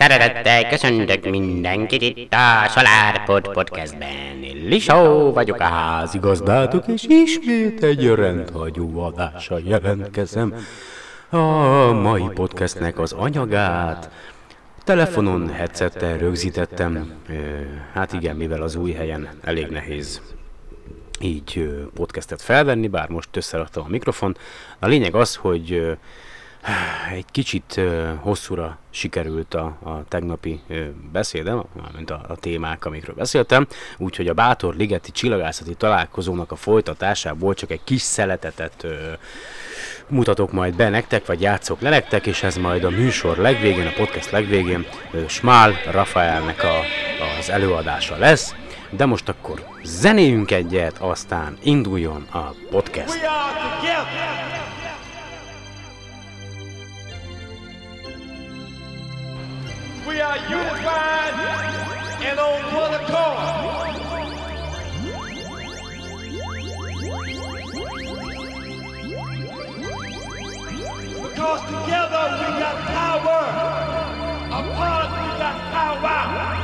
Szeretettel köszöntök mindenkit itt a SolarPod podcastben. Lissó vagyok a házigazdátok, és ismét egy rendhagyó adással jelentkezem. A mai podcastnek az anyagát telefonon headsettel rögzítettem. Hát igen, mivel az új helyen elég nehéz így podcastet felvenni, bár most összeraktam a mikrofon. A lényeg az, hogy egy kicsit hosszúra sikerült a tegnapi beszédem, mint a témák, amikről beszéltem, úgyhogy a Bátorligeti csillagászati találkozónak a folytatásából csak egy kis szeletetet mutatok majd be nektek, vagy játszok le nektek, és ez majd a műsor legvégén, a podcast legvégén Smál Rafaelnek az előadása lesz, de most akkor zenéjünk egyet, aztán induljon a podcast. We are unified and on one accord. Because together we got power. Apart we got power.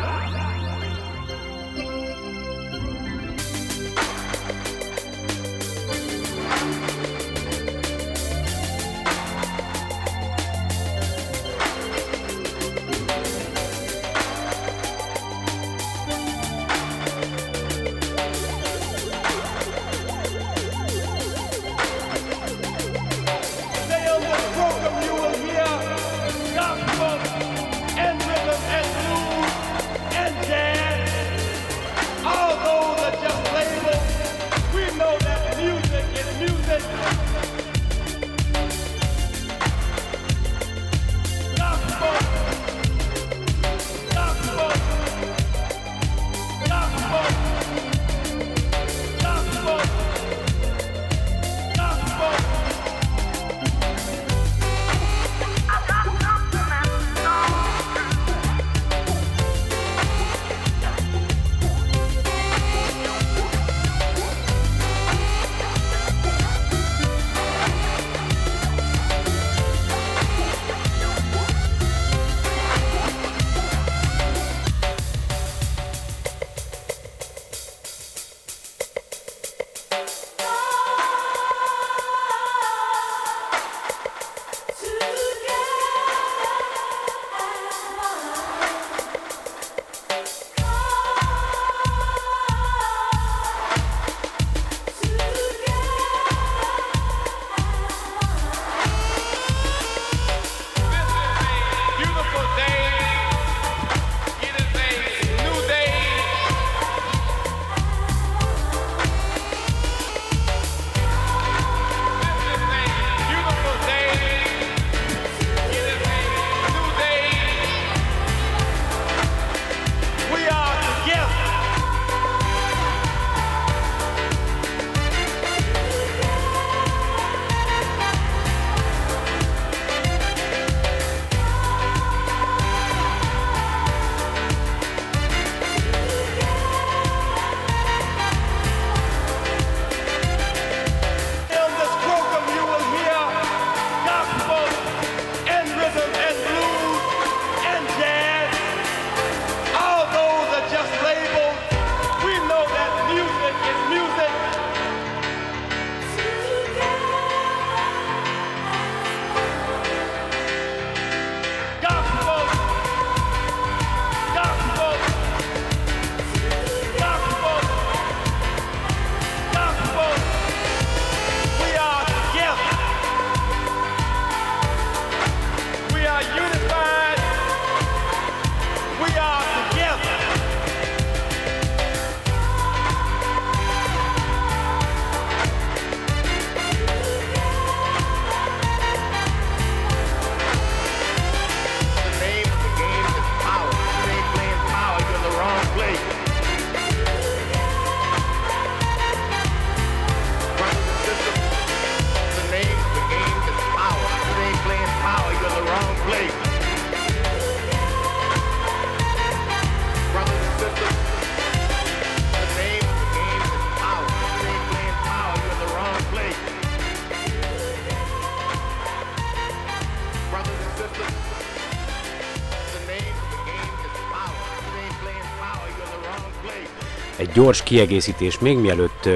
egy gyors kiegészítés, még mielőtt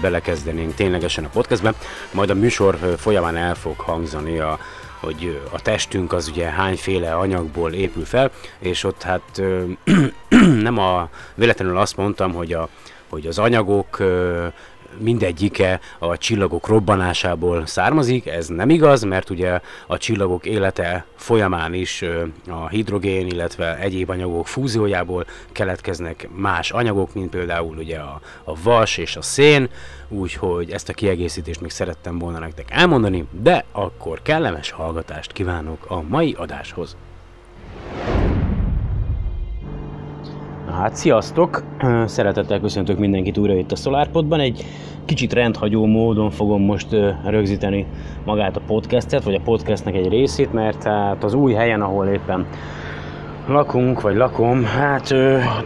belekezdenénk ténylegesen a podcastben, majd a műsor folyamán el fog hangzani, hogy a testünk az ugye hányféle anyagból épül fel, és ott hát nem a véletlenül azt mondtam, hogy az anyagok mindegyike a csillagok robbanásából származik, ez nem igaz, mert ugye a csillagok élete folyamán is a hidrogén, illetve egyéb anyagok fúziójából keletkeznek más anyagok, mint például ugye a vas és a szén, úgyhogy ezt a kiegészítést még szerettem volna nektek elmondani, de akkor kellemes hallgatást kívánok a mai adáshoz. Hát, sziasztok! Szeretettel köszöntök mindenkit újra itt a SolarPodban. Egy kicsit rendhagyó módon fogom most rögzíteni magát a podcastet, vagy a podcastnek egy részét, mert hát az új helyen, ahol éppen lakunk, vagy lakom, hát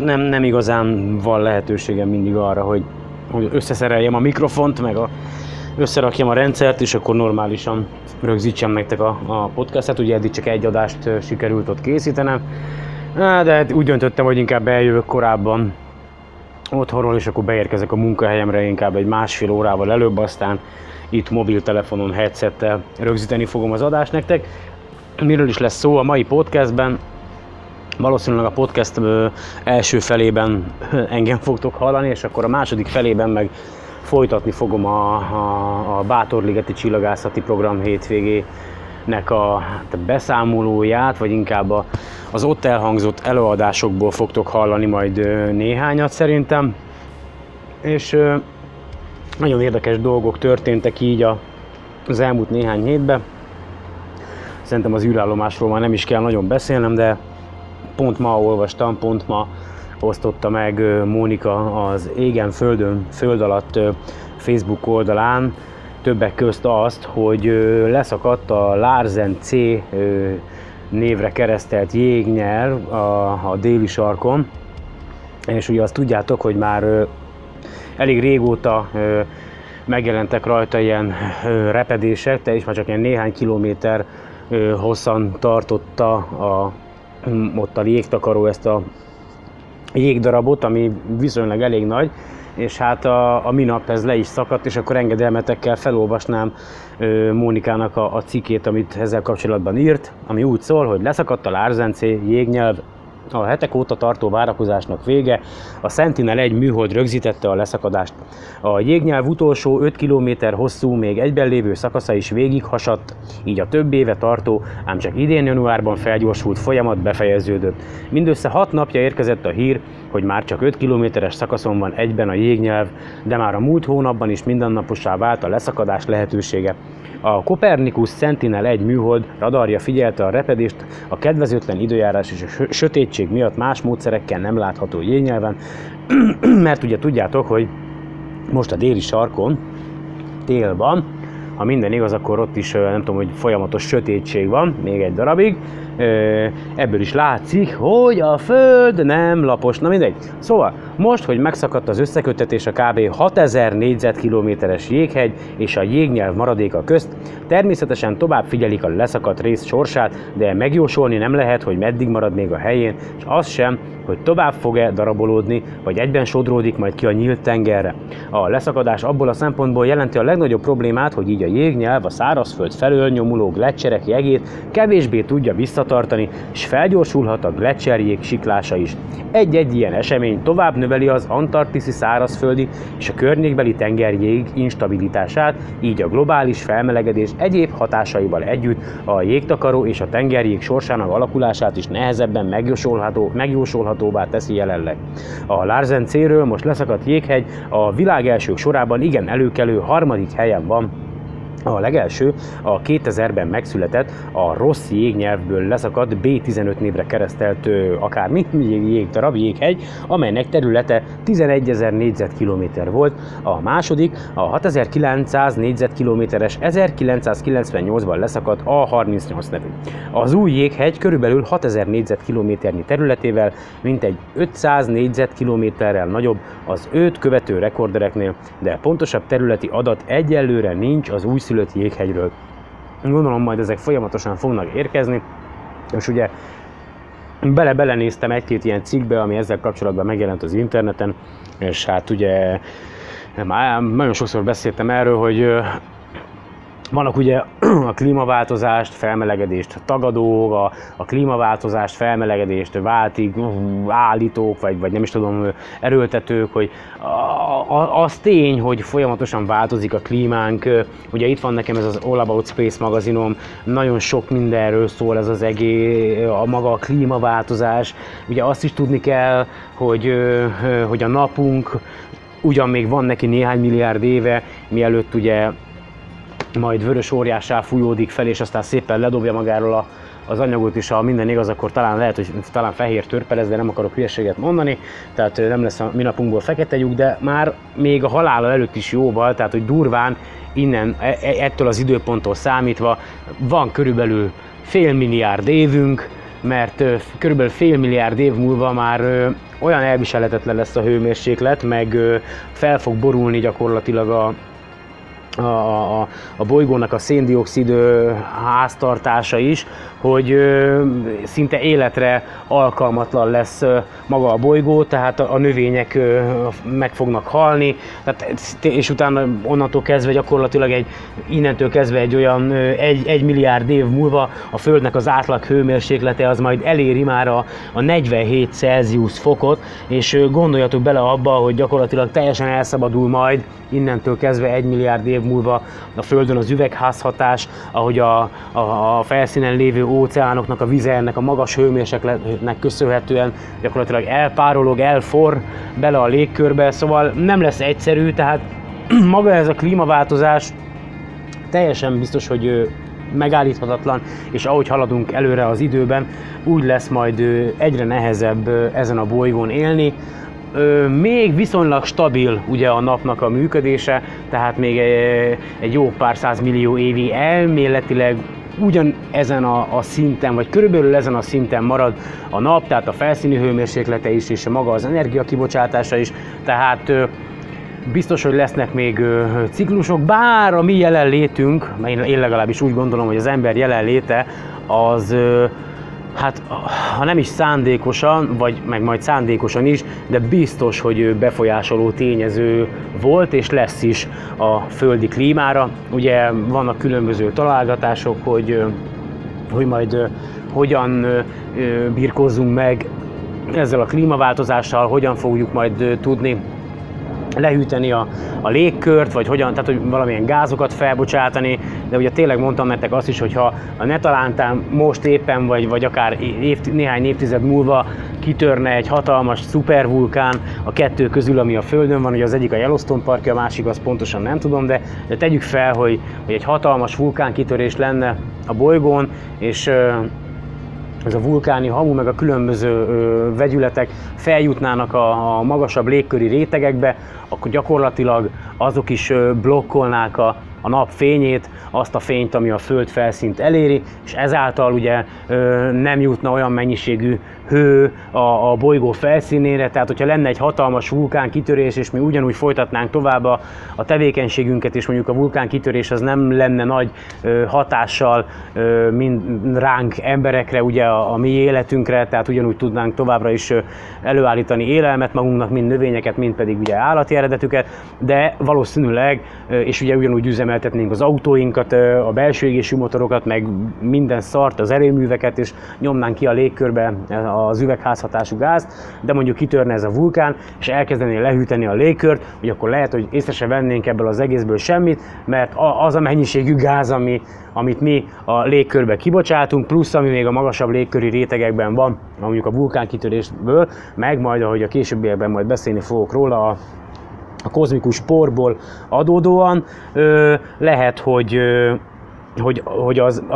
nem igazán van lehetőségem mindig arra, hogy összeszereljem a mikrofont, meg összerakjam a rendszert, és akkor normálisan rögzítsem nektek a podcastet. Ugye eddig csak egy adást sikerült ott készítenem. De hát úgy döntöttem, hogy inkább eljövök korábban otthonról, és akkor beérkezek a munkahelyemre inkább egy másfél órával előbb, aztán itt mobiltelefonon, headsettel rögzíteni fogom az adást nektek. Miről is lesz szó a mai podcastben? Valószínűleg a podcast első felében engem fogtok hallani, és akkor a második felében meg folytatni fogom a Bátorligeti Csillagászati Program hétvégének a beszámolóját, vagy inkább az ott elhangzott előadásokból fogtok hallani majd néhányat szerintem, és nagyon érdekes dolgok történtek így az elmúlt néhány hétben. Szerintem az űrállomásról már nem is kell nagyon beszélnem, de pont ma olvastam, pont ma osztotta meg Monika az Égen Földön Föld Alatt Facebook oldalán többek közt azt, hogy leszakadt a Larsen C névre keresztelt jégnyel a déli sarkon, és ugye azt tudjátok, hogy már elég régóta megjelentek rajta ilyen repedések, de is már csak ilyen néhány kilométer hosszan tartotta ott a jégtakaró ezt a jégdarabot, ami viszonylag elég nagy, és hát a minap ez le is szakadt, és akkor engedelmetekkel felolvasnám Mónikának a cikkét, amit ezzel kapcsolatban írt, ami úgy szól, hogy leszakadt a Larsen C jégnyelv, a hetek óta tartó várakozásnak vége, a Sentinel-1 műhold rögzítette a leszakadást. A jégnyelv utolsó 5 km hosszú, még egyben lévő szakasza is végighasadt, így a több éve tartó, ám csak idén januárban felgyorsult folyamat befejeződött. Mindössze 6 napja érkezett a hír, hogy már csak 5 km-es szakaszon van egyben a jégnyelv, de már a múlt hónapban is mindennapossá vált a leszakadás lehetősége. A Copernicus Sentinel-1 műhold radarja figyelte a repedést, a kedvezőtlen időjárás és a sötétség miatt más módszerekkel nem látható jégnyelven, mert ugye tudjátok, hogy most a déli sarkon télban, ha minden igaz, akkor ott is nem tudom, hogy folyamatos sötétség van, még egy darabig. Ebből is látszik, hogy a Föld nem lapos. Na mindegy. Szóval most, hogy megszakadt az összeköttetés a kb. 6000 négyzetkilométeres jéghegy és a jégnyelv maradéka közt, természetesen tovább figyelik a leszakadt rész sorsát, de megjósolni nem lehet, hogy meddig marad még a helyén, és az sem, hogy tovább fog-e darabolódni, vagy egyben sodródik majd ki a nyílt tengerre. A leszakadás abból a szempontból jelenti a legnagyobb problémát, hogy így a jégnyelv a szárazföld felől nyomuló gleccserek jegét kevésbé tudja visszatartani, és felgyorsulhat a gleccserjég siklása is. Egy-egy ilyen esemény tovább növeli az antarktiszi szárazföldi és a környékbeli tengerjég instabilitását, így a globális felmelegedés egyéb hatásaival együtt a jégtakaró és a tengerjég sorsának alakulását is nehezebben megjósolhatóvá teszi jelenleg. A Larsen C-ről most leszakadt jéghegy a világ elsők sorában igen előkelő harmadik helyen van. A legelső a 2000-ben megszületett, a rossz jégnyelvből leszakadt B-15 névre keresztelt akármi jégdarab, jéghegy, amelynek területe 11.000 négyzetkilométer volt. A második a 6.900 négyzetkilométeres 1998-ban leszakadt A38 nevű. Az új jéghegy körülbelül 6.000 négyzetkilométernyi területével, mintegy 500 négyzetkilométerrel nagyobb az 5 követő rekordereknél, de pontosabb területi adat egyelőre nincs az új jéghegyről. Gondolom, majd ezek folyamatosan fognak érkezni, és ugye Belenéztem egy-két ilyen cikkbe, ami ezzel kapcsolatban megjelent az interneten, és hát ugye nagyon sokszor beszéltem erről, hogy vannak ugye a klímaváltozást, felmelegedést tagadók, a klímaváltozást, felmelegedést állítók, vagy nem is tudom, erőltetők, hogy az tény, hogy folyamatosan változik a klímánk. Ugye itt van nekem ez az All About Space magazinom, nagyon sok mindenről szól ez az egész, a maga a klímaváltozás. Ugye azt is tudni kell, hogy a napunk ugyan még van neki néhány milliárd éve, mielőtt ugye majd vörös óriássá fújódik fel, és aztán szépen ledobja magáról az anyagot is, ha minden igaz, akkor talán lehet, hogy talán fehér törpe lesz, de nem akarok hülyeséget mondani, tehát nem lesz a minapunkból fekete lyuk, de már még a halála előtt is jóval, tehát hogy durván innen, ettől az időponttól számítva van körülbelül fél milliárd évünk, mert körülbelül fél milliárd év múlva már olyan elviselhetetlen lesz a hőmérséklet, meg fel fog borulni gyakorlatilag a bolygónak a szén-dioxid háztartása is, hogy szinte életre alkalmatlan lesz maga a bolygó, tehát a növények meg fognak halni, és utána onnantól kezdve gyakorlatilag innentől kezdve olyan 1 milliárd év múlva a Földnek az átlag hőmérséklete az majd eléri már a 47 Celsius fokot, és gondoljatok bele abba, hogy gyakorlatilag teljesen elszabadul majd innentől kezdve 1 milliárd év múlva a Földön az üvegházhatás, ahogy a felszínen lévő óceánoknak a vize ennek a magas hőmérsékletnek köszönhetően gyakorlatilag elpárolog, elforr bele a légkörbe, szóval nem lesz egyszerű, tehát maga ez a klímaváltozás teljesen biztos, hogy megállíthatatlan, és ahogy haladunk előre az időben, úgy lesz majd egyre nehezebb ezen a bolygón élni. Még viszonylag stabil ugye a napnak a működése, tehát még egy jó pár százmillió évi elméletileg ugyan ezen a szinten, vagy körülbelül ezen a szinten marad a nap, tehát a felszíni hőmérséklete is, és maga az energiakibocsátása is, tehát biztos, hogy lesznek még ciklusok, bár a mi jelenlétünk, én legalábbis úgy gondolom, hogy az ember jelenléte az, hát ha nem is szándékosan, vagy meg majd szándékosan is, de biztos, hogy befolyásoló tényező volt és lesz is a földi klímára. Ugye vannak különböző találgatások, hogy majd hogyan birkózzunk meg ezzel a klímaváltozással, hogyan fogjuk majd tudni lehűteni a légkört, vagy hogyan, tehát hogy valamilyen gázokat felbocsátani, de ugye tényleg mondtam nektek azt is, hogyha ne talántán most éppen, vagy akár néhány évtized múlva kitörne egy hatalmas szupervulkán a kettő közül, ami a Földön van, ugye az egyik a Yellowstone parkja, a másik az pontosan nem tudom, de tegyük fel, hogy egy hatalmas vulkánkitörés lenne a bolygón, és ez a vulkáni hamu, meg a különböző vegyületek feljutnának a magasabb légköri rétegekbe, akkor gyakorlatilag azok is blokkolnák a nap fényét, azt a fényt, ami a Föld felszínt eléri, és ezáltal ugye nem jutna olyan mennyiségű hő a bolygó felszínére, tehát hogyha lenne egy hatalmas vulkánkitörés, és mi ugyanúgy folytatnánk tovább a tevékenységünket, és mondjuk a vulkánkitörés az nem lenne nagy hatással ránk emberekre, ugye a mi életünkre, tehát ugyanúgy tudnánk továbbra is előállítani élelmet magunknak, mind növényeket, mind pedig ugye állati eredetüket, de valószínűleg, és ugye ugyanúgy üzemeltetnénk az autóinkat, a belső égésű motorokat, meg minden szart, az erőműveket, és nyomnánk ki a légkörbe az üvegházhatású gázt, de mondjuk kitörne ez a vulkán, és elkezdené lehűteni a légkört, hogy akkor lehet, hogy észre se vennénk ebből az egészből semmit, mert az a mennyiségű gáz, amit mi a légkörbe kibocsátunk, plusz ami még a magasabb légköri rétegekben van, mondjuk a vulkánkitörésből, meg majd, ahogy a későbbiekben majd beszélni fogok róla, a kozmikus porból adódóan lehet, hogy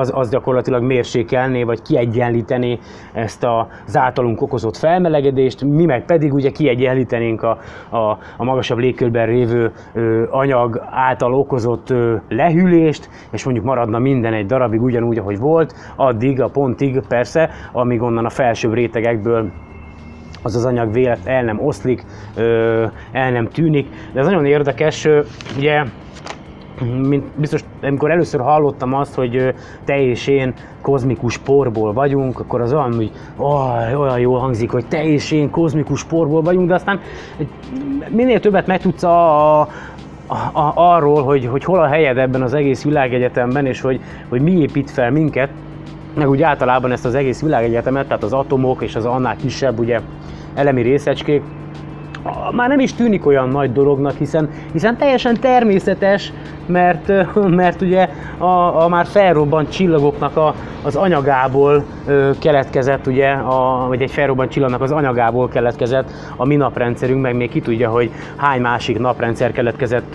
az gyakorlatilag mérsékelné, vagy kiegyenlítené ezt az általunk okozott felmelegedést, mi meg pedig ugye kiegyenlítenénk a magasabb légkörben révő anyag által okozott lehűlést, és mondjuk maradna minden egy darabig ugyanúgy, ahogy volt, addig, a pontig persze, amíg onnan a felsőbb rétegekből az az anyag el nem oszlik, el nem tűnik. De ez nagyon érdekes, ugye mint biztos, amikor először hallottam azt, hogy te és én kozmikus porból vagyunk, akkor az olyan, hogy olyan jól hangzik, hogy te és én kozmikus porból vagyunk, de aztán minél többet megtudsz arról, hogy hol a helyed ebben az egész világegyetemben, és hogy mi épít fel minket, meg úgy általában ezt az egész világegyetemet, tehát az atomok és az annál kisebb ugye elemi részecskék, már nem is tűnik olyan nagy dolognak, hiszen teljesen természetes, mert ugye a már felrobbant csillagoknak az anyagából keletkezett, ugye, vagy egy felrobbant csillagnak az anyagából keletkezett a mi naprendszerünk, meg még ki tudja, hogy hány másik naprendszer keletkezett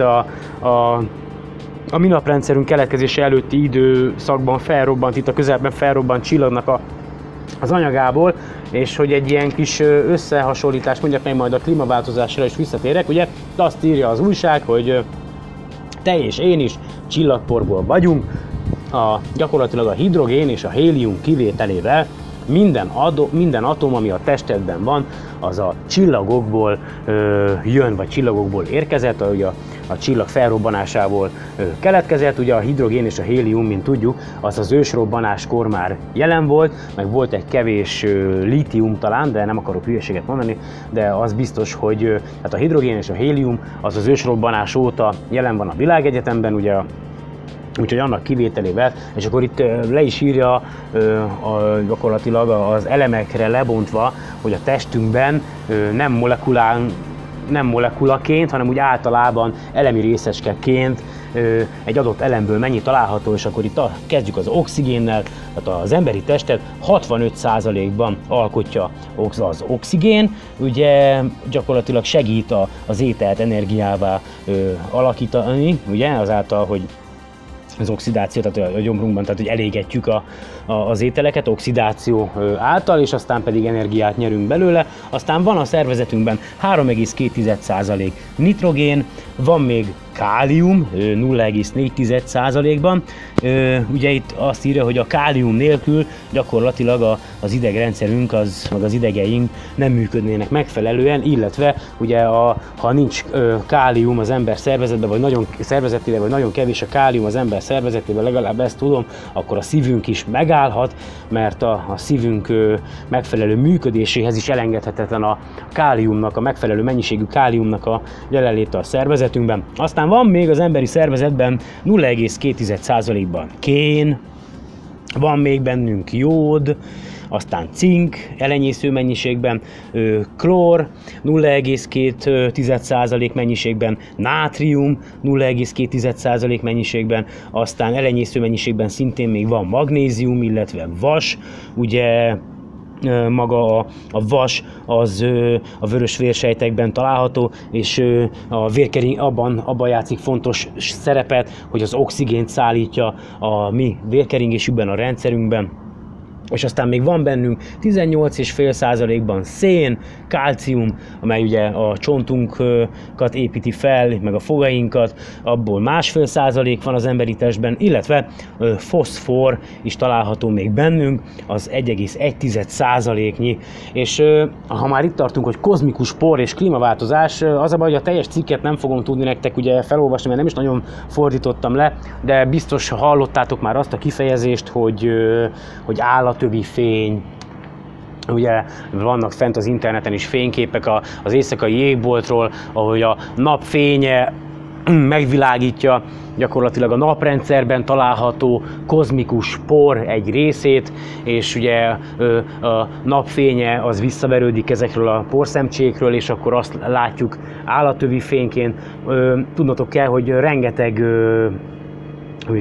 a mi naprendszerünk keletkezése előtti időszakban felrobbant, itt a közelben felrobbant csillagnak az anyagából, és hogy egy ilyen kis összehasonlítást mondjak meg majd a klímaváltozásra is visszatérek, ugye azt írja az újság, hogy te és én is csillagporból vagyunk, gyakorlatilag a hidrogén és a hélium kivételével minden atom, ami a testedben van, az a csillagokból jön, vagy csillagokból érkezett, ugye a csillag felrobbanásából keletkezett, ugye a hidrogén és a hélium, mint tudjuk, az az ősrobbanáskor már jelen volt, meg volt egy kevés lítium talán, de nem akarok hülyeséget mondani, de az biztos, hogy hát a hidrogén és a hélium az ősrobbanás óta jelen van a világegyetemben, ugye úgyhogy annak kivételével, és akkor itt le is írja gyakorlatilag az elemekre lebontva, hogy a testünkben nem molekulaként, hanem úgy általában elemi részecskeként egy adott elemből mennyi található, és akkor itt kezdjük az oxigénnel, tehát az emberi testet 65%-ban alkotja az oxigén, ugye gyakorlatilag segít az ételt energiává alakítani, ugye azáltal, hogy az oxidáció, tehát a gyomrunkban, tehát hogy elégetjük az ételeket oxidáció által, és aztán pedig energiát nyerünk belőle. Aztán van a szervezetünkben 3,2% nitrogén, van még kálium 0,4%-ban. Ugye itt azt írja, hogy a kálium nélkül gyakorlatilag az idegrendszerünk, meg az idegeink nem működnének megfelelően, illetve ugye ha nincs kálium az ember szervezetben, vagy nagyon kevés a kálium az ember szervezetében, legalább ezt tudom, akkor a szívünk is megállhat, mert a szívünk megfelelő működéséhez is elengedhetetlen a káliumnak, a megfelelő mennyiségű káliumnak a jelenléte a szervezetünkben. Aztán van még az emberi szervezetben 0,2%-ban kén, van még bennünk jód, aztán cink elenyésző mennyiségben, klór 0,2% mennyiségben, nátrium 0,2% mennyiségben, aztán elenyésző mennyiségben szintén még van magnézium, illetve vas, ugye maga a vas az a vörös vérsejtekben található, és a vérkering abban játszik fontos szerepet, hogy az oxigént szállítja a mi vérkeringésükben, a rendszerünkben. És aztán még van bennünk 18,5%-ban szén, kalcium, amely ugye a csontunkat építi fel, meg a fogainkat, abból 1,5% van az emberi testben, illetve foszfor is található még bennünk, az 1,1%-nyi. És ha már itt tartunk, hogy kozmikus por és klímaváltozás, az a baj, hogy a teljes cikket nem fogom tudni nektek ugye felolvasni, mert nem is nagyon fordítottam le, de biztos hallottátok már azt a kifejezést, hogy áll a többi fény. Ugye vannak fent az interneten is fényképek az éjszakai jégboltról, ahogy a napfénye megvilágítja gyakorlatilag a naprendszerben található kozmikus por egy részét, és ugye a napfénye az visszaverődik ezekről a porszemcsékről, és akkor azt látjuk állatövi fényként. Tudnotok kell, hogy rengeteg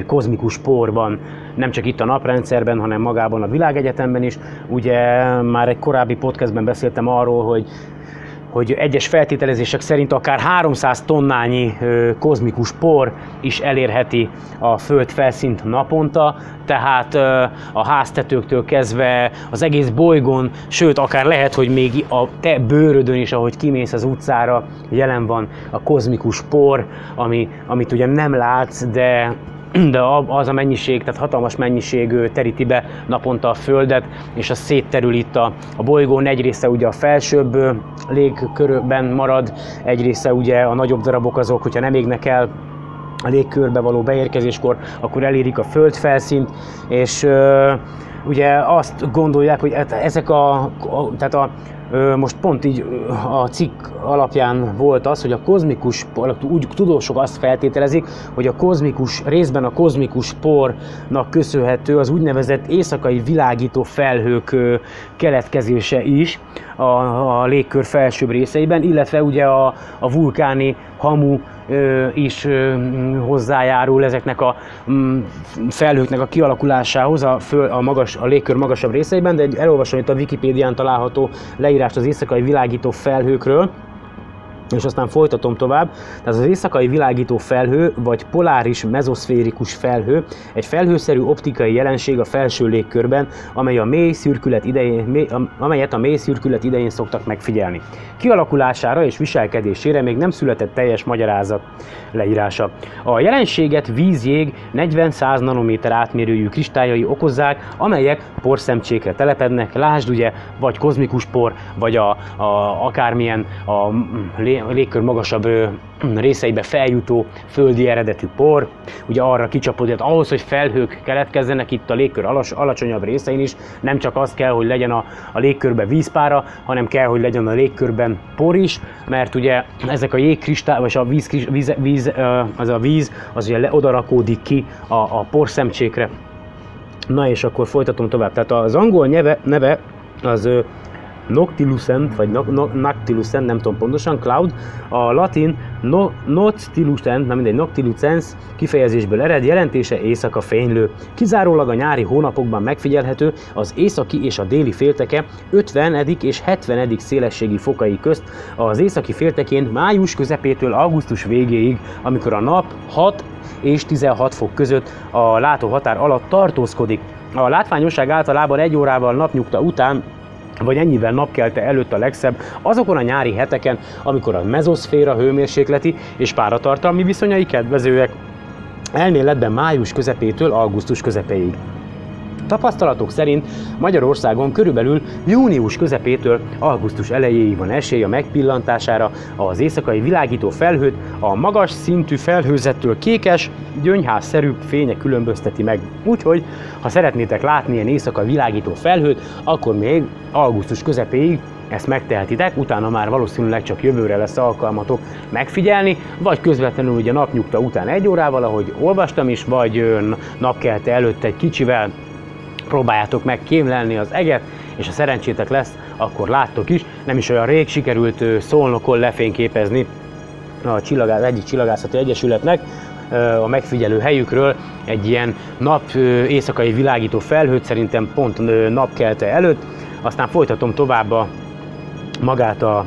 kozmikus porban, nem csak itt a naprendszerben, hanem magában a világegyetemben is. Ugye már egy korábbi podcastben beszéltem arról, hogy egyes feltételezések szerint akár 300 tonnányi kozmikus por is elérheti a Föld felszínt naponta, tehát a háztetőktől kezdve az egész bolygón, sőt akár lehet, hogy még a te bőrödön is, ahogy kimész az utcára, jelen van a kozmikus por, amit ugye nem látsz, de az a mennyiség, tehát hatalmas mennyiség teríti be naponta a Földet, és az szétterül itt a bolygón. Egy része ugye a felsőbb légkörben marad, egy része ugye a nagyobb darabok azok, hogyha nem égnek el, a légkörbe való beérkezéskor, akkor elérik a földfelszínt, és ugye azt gondolják, hogy ezek most pont így a cikk alapján volt az, hogy a kozmikus, úgy tudósok azt feltételezik, hogy a kozmikus, részben a kozmikus pornak köszönhető az úgynevezett éjszakai világító felhők keletkezése is a légkör felsőbb részeiben, illetve ugye a vulkáni hamu is hozzájárul ezeknek a felhőknek a kialakulásához a légkör magasabb részeiben, de elolvasom itt a Wikipédián található leírást az éjszakai világító felhőkről, és aztán folytatom tovább. Tehát az éjszakai világító felhő, vagy poláris mezoszférikus felhő egy felhőszerű optikai jelenség a felső légkörben, amelyet a mély szürkület idején szoktak megfigyelni. Kialakulására és viselkedésére még nem született teljes magyarázat leírása. A jelenséget vízjég 40-100 nanométer átmérőjű kristályai okozzák, amelyek porszemcsékre telepednek, lásd ugye, vagy kozmikus por, vagy akármilyen a légkör magasabb részeibe feljutó földi eredetű por, ugye arra kicsapódott, ahhoz, hogy felhők keletkezzenek itt a légkör alacsonyabb részein is, nem csak az kell, hogy legyen a légkörben vízpára, hanem kell, hogy legyen a légkörben por is, mert ugye ezek a jégkristály, vagy a víz, az ugye odarakódik ki a porszemcsékre. Na és akkor folytatom tovább. Tehát az angol neve az Noctilucent, vagy Noctilucent, nem tudom pontosan, cloud, a latin Noctilucent, nem mindegy, Noctilucens kifejezésből ered, jelentése éjszaka fénylő. Kizárólag a nyári hónapokban megfigyelhető, az északi és a déli félteke 50. és 70. szélességi fokai közt, az északi féltekén május közepétől augusztus végéig, amikor a nap 6 és 16 fok között a látóhatár alatt tartózkodik. A látványosság általában egy órával napnyugta után, vagy ennyivel napkelte előtt a legszebb azokon a nyári heteken, amikor a mezoszféra hőmérsékleti és páratartalmi viszonyai kedvezőek, elméletben május közepétől augusztus közepéig. Tapasztalatok szerint Magyarországon körülbelül június közepétől augusztus elejéig van esély a megpillantására az éjszakai világító felhőt, a magas szintű felhőzettől kékes, gyöngyházszerűbb fénye különbözteti meg. Úgyhogy, ha szeretnétek látni ilyen éjszakai világító felhőt, akkor még augusztus közepéig ezt megtehetitek, utána már valószínűleg csak jövőre lesz alkalmatok megfigyelni, vagy közvetlenül ugye napnyugta után egy órával, ahogy olvastam is, vagy napkelte előtt egy kicsivel, próbáljátok meg kémlelni az eget, és ha szerencsétek lesz, akkor láttok is. Nem is olyan rég sikerült Szolnokon lefényképezni a egyik csillagászati egyesületnek a megfigyelő helyükről egy ilyen éjszakai világító felhőt, szerintem pont napkelte előtt. Aztán folytatom tovább magát a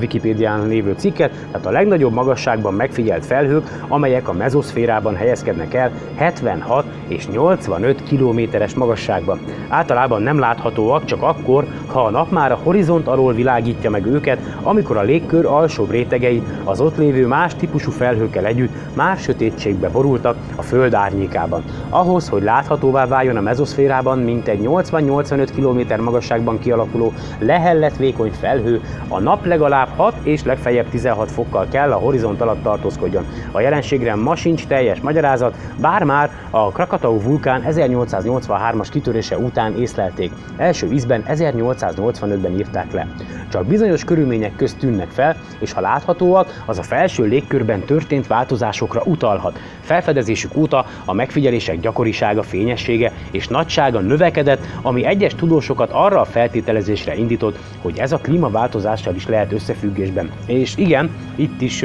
Wikipédián lévő cikket, tehát a legnagyobb magasságban megfigyelt felhők, amelyek a mezoszférában helyezkednek el 76 és 85 kilométeres magasságban. Általában nem láthatóak csak akkor, ha a nap már a horizont alól világítja meg őket, amikor a légkör alsóbb rétegei az ott lévő más típusú felhőkkel együtt már sötétségbe borultak a Föld árnyékában. Ahhoz, hogy láthatóvá váljon a mezoszférában mintegy 80-85 km magasságban kialakuló lehellett vékony felhő, a nap legalább 6 és legfeljebb 16 fokkal kell a horizont alatt tartózkodjon. A jelenségre ma sincs teljes magyarázat, bár már a Krakatau vulkán 1883-as kitörése után észlelték. Első ízben 1885-ben írták le. Csak bizonyos körülmények közt tűnnek fel, és ha láthatóak, az a felső légkörben történt változásokra utalhat. Felfedezésük óta a megfigyelések gyakorisága, fényessége és nagysága növekedett, ami egyes tudósokat arra a feltételezésre indított, hogy ez a klímaváltozással is lehet összefüggésben. És igen, itt is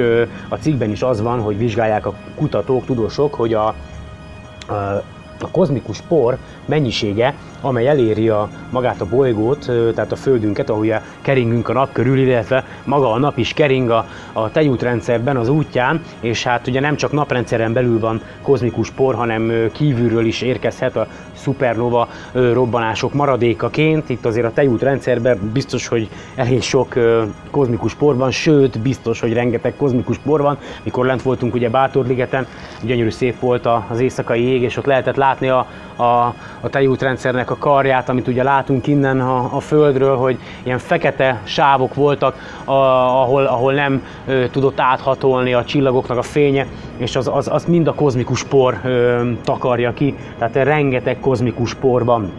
a cikkben is az van, hogy vizsgálják a kutatók, tudósok, hogy a kozmikus por mennyisége, amely eléri magát a bolygót, tehát a Földünket, ahol keringünk a nap körül, illetve maga a nap is kering a tejútrendszerben, az útján, és hát ugye nem csak naprendszeren belül van kozmikus por, hanem kívülről is érkezhet a szupernova robbanások maradékaként. Itt azért a tejútrendszerben biztos, hogy elég sok kozmikus por van, sőt, biztos, hogy rengeteg kozmikus por van. Mikor lent voltunk ugye Bátorligeten, gyönyörű szép volt az éjszakai ég, és ott lehetett látni látni a tejútrendszernek a karját, amit ugye látunk innen a Földről, hogy ilyen fekete sávok voltak, ahol nem tudott áthatolni a csillagoknak a fénye, és az mind a kozmikus por takarja ki, tehát rengeteg kozmikus porban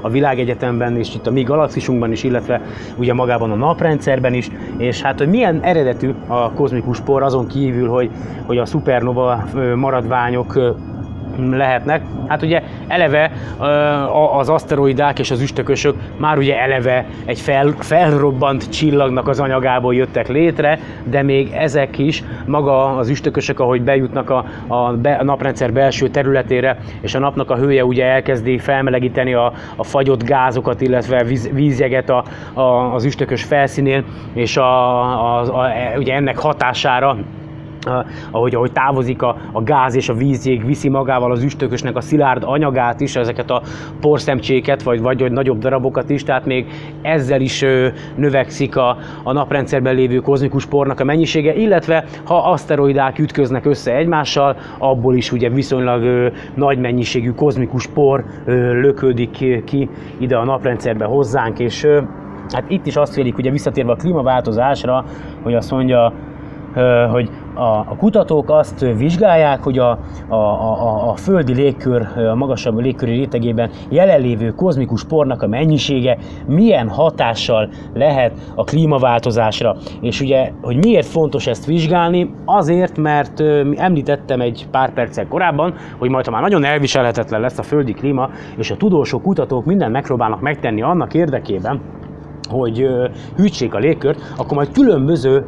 a világegyetemben és itt a mi galaxisunkban is, illetve ugye magában a naprendszerben is, és hát hogy milyen eredetű a kozmikus por azon kívül, hogy a szupernova maradványok lehetnek. Hát ugye eleve az aszteroidák és az üstökösök már ugye eleve egy felrobbant csillagnak az anyagából jöttek létre, de még ezek is, maga az üstökösök, ahogy bejutnak a naprendszer belső területére, és a napnak a hője ugye elkezdi felmelegíteni a fagyott gázokat, illetve vízjeget az üstökös felszínén, és ugye ennek hatására ahogy távozik a gáz és a vízjég, viszi magával az üstökösnek a szilárd anyagát is, ezeket a porszemcséket, vagy nagyobb darabokat is, tehát még ezzel is növekszik a naprendszerben lévő kozmikus pornak a mennyisége, illetve ha aszteroidák ütköznek össze egymással, abból is ugye viszonylag nagy mennyiségű kozmikus por löködik ki ide a naprendszerbe hozzánk, és hát itt is azt félik, ugye visszatérve a klímaváltozásra, hogy azt mondja, hogy a kutatók azt vizsgálják, hogy a földi légkör, a magasabb légköri rétegében jelenlévő kozmikus pornak a mennyisége milyen hatással lehet a klímaváltozásra. És ugye, hogy miért fontos ezt vizsgálni? Azért, mert említettem egy pár perccel korábban, hogy majd ha már nagyon elviselhetetlen lesz a földi klíma, és a tudósok, kutatók mindent megpróbálnak megtenni annak érdekében, hogy hűtsék a légkört, akkor majd különböző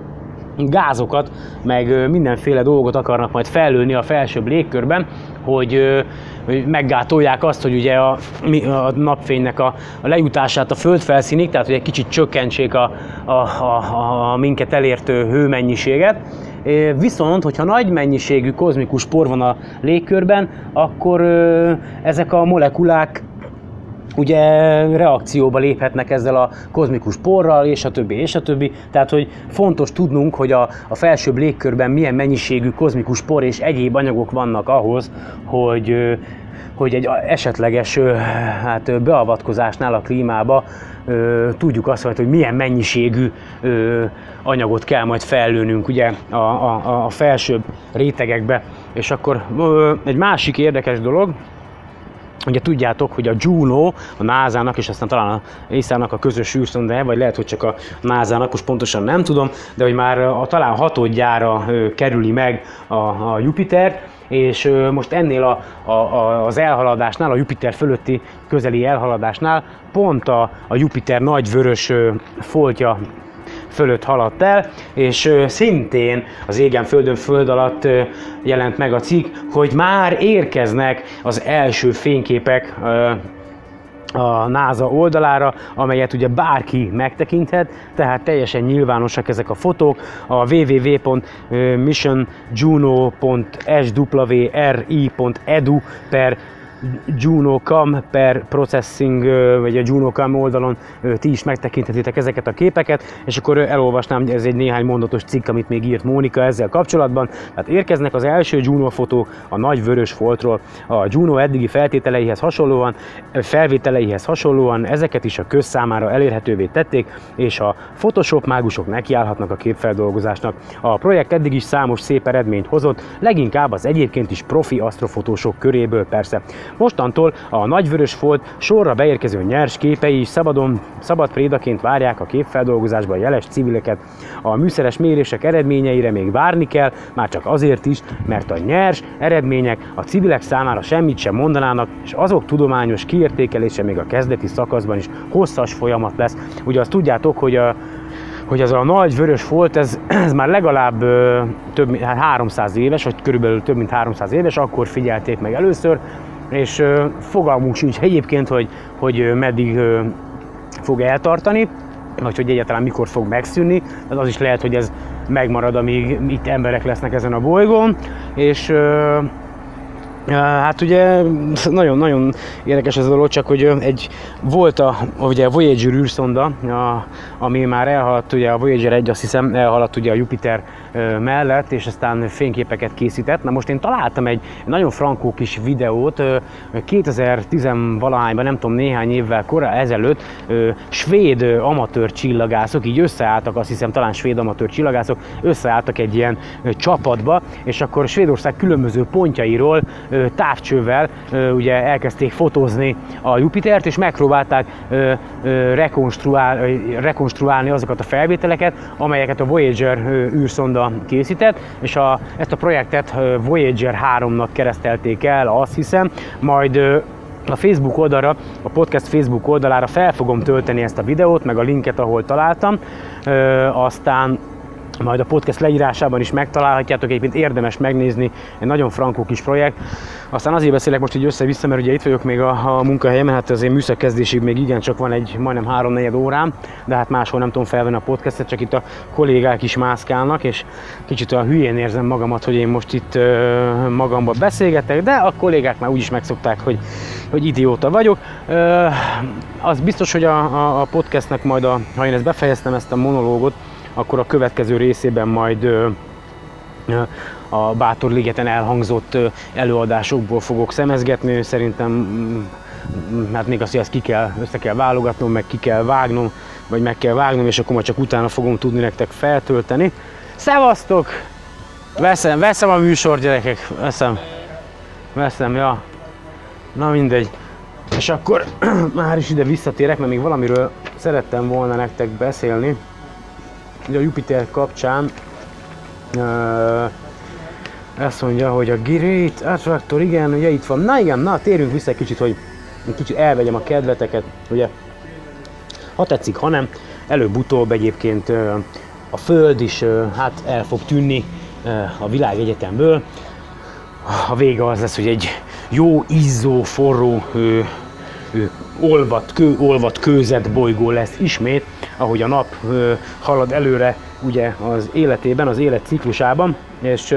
gázokat, meg mindenféle dolgot akarnak majd fellőni a felsőbb légkörben, hogy meggátolják azt, hogy ugye a napfénynek a lejutását a földfelszínig, tehát hogy egy kicsit csökkentsék a minket elértő hőmennyiséget. Viszont, hogyha nagy mennyiségű kozmikus por van a légkörben, akkor ezek a molekulák ugye reakcióba léphetnek ezzel a kozmikus porral, és a többi, és a többi. Tehát, hogy fontos tudnunk, hogy a felsőbb légkörben milyen mennyiségű kozmikus por és egyéb anyagok vannak ahhoz, hogy egy esetleges beavatkozásnál a klímába tudjuk azt, hogy milyen mennyiségű anyagot kell majd fellőnünk ugye, a felsőbb rétegekbe. És akkor egy másik érdekes dolog, ugye tudjátok, hogy a Juno, a NASA-nak és aztán talán a ESA-nak a közös űrszondája, vagy lehet, hogy csak a NASA-nak, most pontosan nem tudom, de hogy már talán hatodjára kerüli meg a Jupitert, és most ennél az elhaladásnál, a Jupiter fölötti közeli elhaladásnál pont a Jupiter nagy vörös foltja fölött haladt el, és szintén az Égen Földön Föld Alatt jelent meg a cikk, hogy már érkeznek az első fényképek a NASA oldalára, amelyet ugye bárki megtekinthet, tehát teljesen nyilvánosak ezek a fotók. A www.missionjuno.swri.edu/JunoCam/processing, vagy a JunoCam oldalon ti is megtekinthetitek ezeket a képeket, és akkor elolvasnám, ez egy néhány mondatos cikk, amit még írt Monika ezzel kapcsolatban. Tehát érkeznek az első Juno fotók a nagy vörös foltról. A Juno eddigi felvételeihez hasonlóan ezeket is a köz számára elérhetővé tették, és a Photoshop mágusok nekiállhatnak a képfeldolgozásnak. A projekt eddig is számos szép eredményt hozott, leginkább az egyébként is profi asztrofotósok köréből persze. Mostantól a nagyvörös folt sorra beérkező nyers képei is szabad prédaként várják a képfeldolgozásban jeles civileket. A műszeres mérések eredményeire még várni kell, már csak azért is, mert a nyers eredmények a civilek számára semmit sem mondanának, és azok tudományos kiértékelése még a kezdeti szakaszban is hosszas folyamat lesz. Ugye azt tudjátok, hogy ez a nagy vörös folt, ez már legalább több, 300 éves, vagy körülbelül több mint 300 éves, akkor figyelték meg először, és fogalmunk sincs egyébként, hogy meddig fog eltartani, vagy hogy egyáltalán mikor fog megszűnni. Az is lehet, hogy ez megmarad, amíg itt emberek lesznek ezen a bolygón, és hát ugye nagyon-nagyon érdekes ez a dolog, csak hogy volt ugye a Voyager űrszonda, ami már elhaladt, ugye a Voyager 1 azt hiszem elhaladt ugye a Jupiter mellett, és aztán fényképeket készített. Na most én találtam egy nagyon frankó kis videót 2010-valahányban, nem tudom, néhány évvel ezelőtt svéd amatőr csillagászok, így összeálltak, azt hiszem talán svéd amatőr csillagászok, összeálltak egy ilyen csapatba, és akkor Svédország különböző pontjairól távcsővel ugye elkezdték fotózni a Jupitert, és megpróbálták rekonstruálni azokat a felvételeket, amelyeket a Voyager űrszonda készített, és ezt a projektet Voyager 3-nak keresztelték el, azt hiszem, majd a Facebook oldalra, a podcast Facebook oldalára fel fogom tölteni ezt a videót, meg a linket, ahol találtam, aztán majd a podcast leírásában is megtalálhatjátok, egyébként érdemes megnézni, egy nagyon frankó kis projekt. Aztán azért beszélek most így össze-vissza, mert ugye itt vagyok még a munkahelyemen, hát azért műszakkezdésig még igencsak van egy majdnem 3-4 órám, de hát máshol nem tudom felvenni a podcastet, csak itt a kollégák is mászkálnak, és kicsit olyan hülyén érzem magamat, hogy én most itt magamban beszélgetek, de a kollégák már úgyis megszokták, hogy idióta vagyok. Az biztos, hogy a podcastnek majd, ha én ezt befejeztem, ezt a monológot, akkor a következő részében majd a Bátorligeten elhangzott előadásokból fogok szemezgetni. Szerintem hát még azt, hogy ezt össze kell válogatnom, meg ki kell vágnom, vagy meg kell vágnom, és akkor majd csak utána fogom tudni nektek feltölteni. Szevasztok! Veszem a műsor, gyerekek, veszem, ja. Na mindegy. És akkor már is ide visszatérek, mert még valamiről szerettem volna nektek beszélni. Ugye a Jupiter kapcsán azt mondja, hogy a Great Attractor, igen, ugye itt van. Na térjünk vissza egy kicsit, hogy kicsit elvegyem a kedveteket, ugye. Ha tetszik, ha nem, előbb-utóbb egyébként a Föld is hát el fog tűnni a világegyetemből. A vége az lesz, hogy egy jó, izzó, forró, olvat kőzet bolygó lesz ismét, ahogy a nap halad előre ugye az életében, az életciklusában, és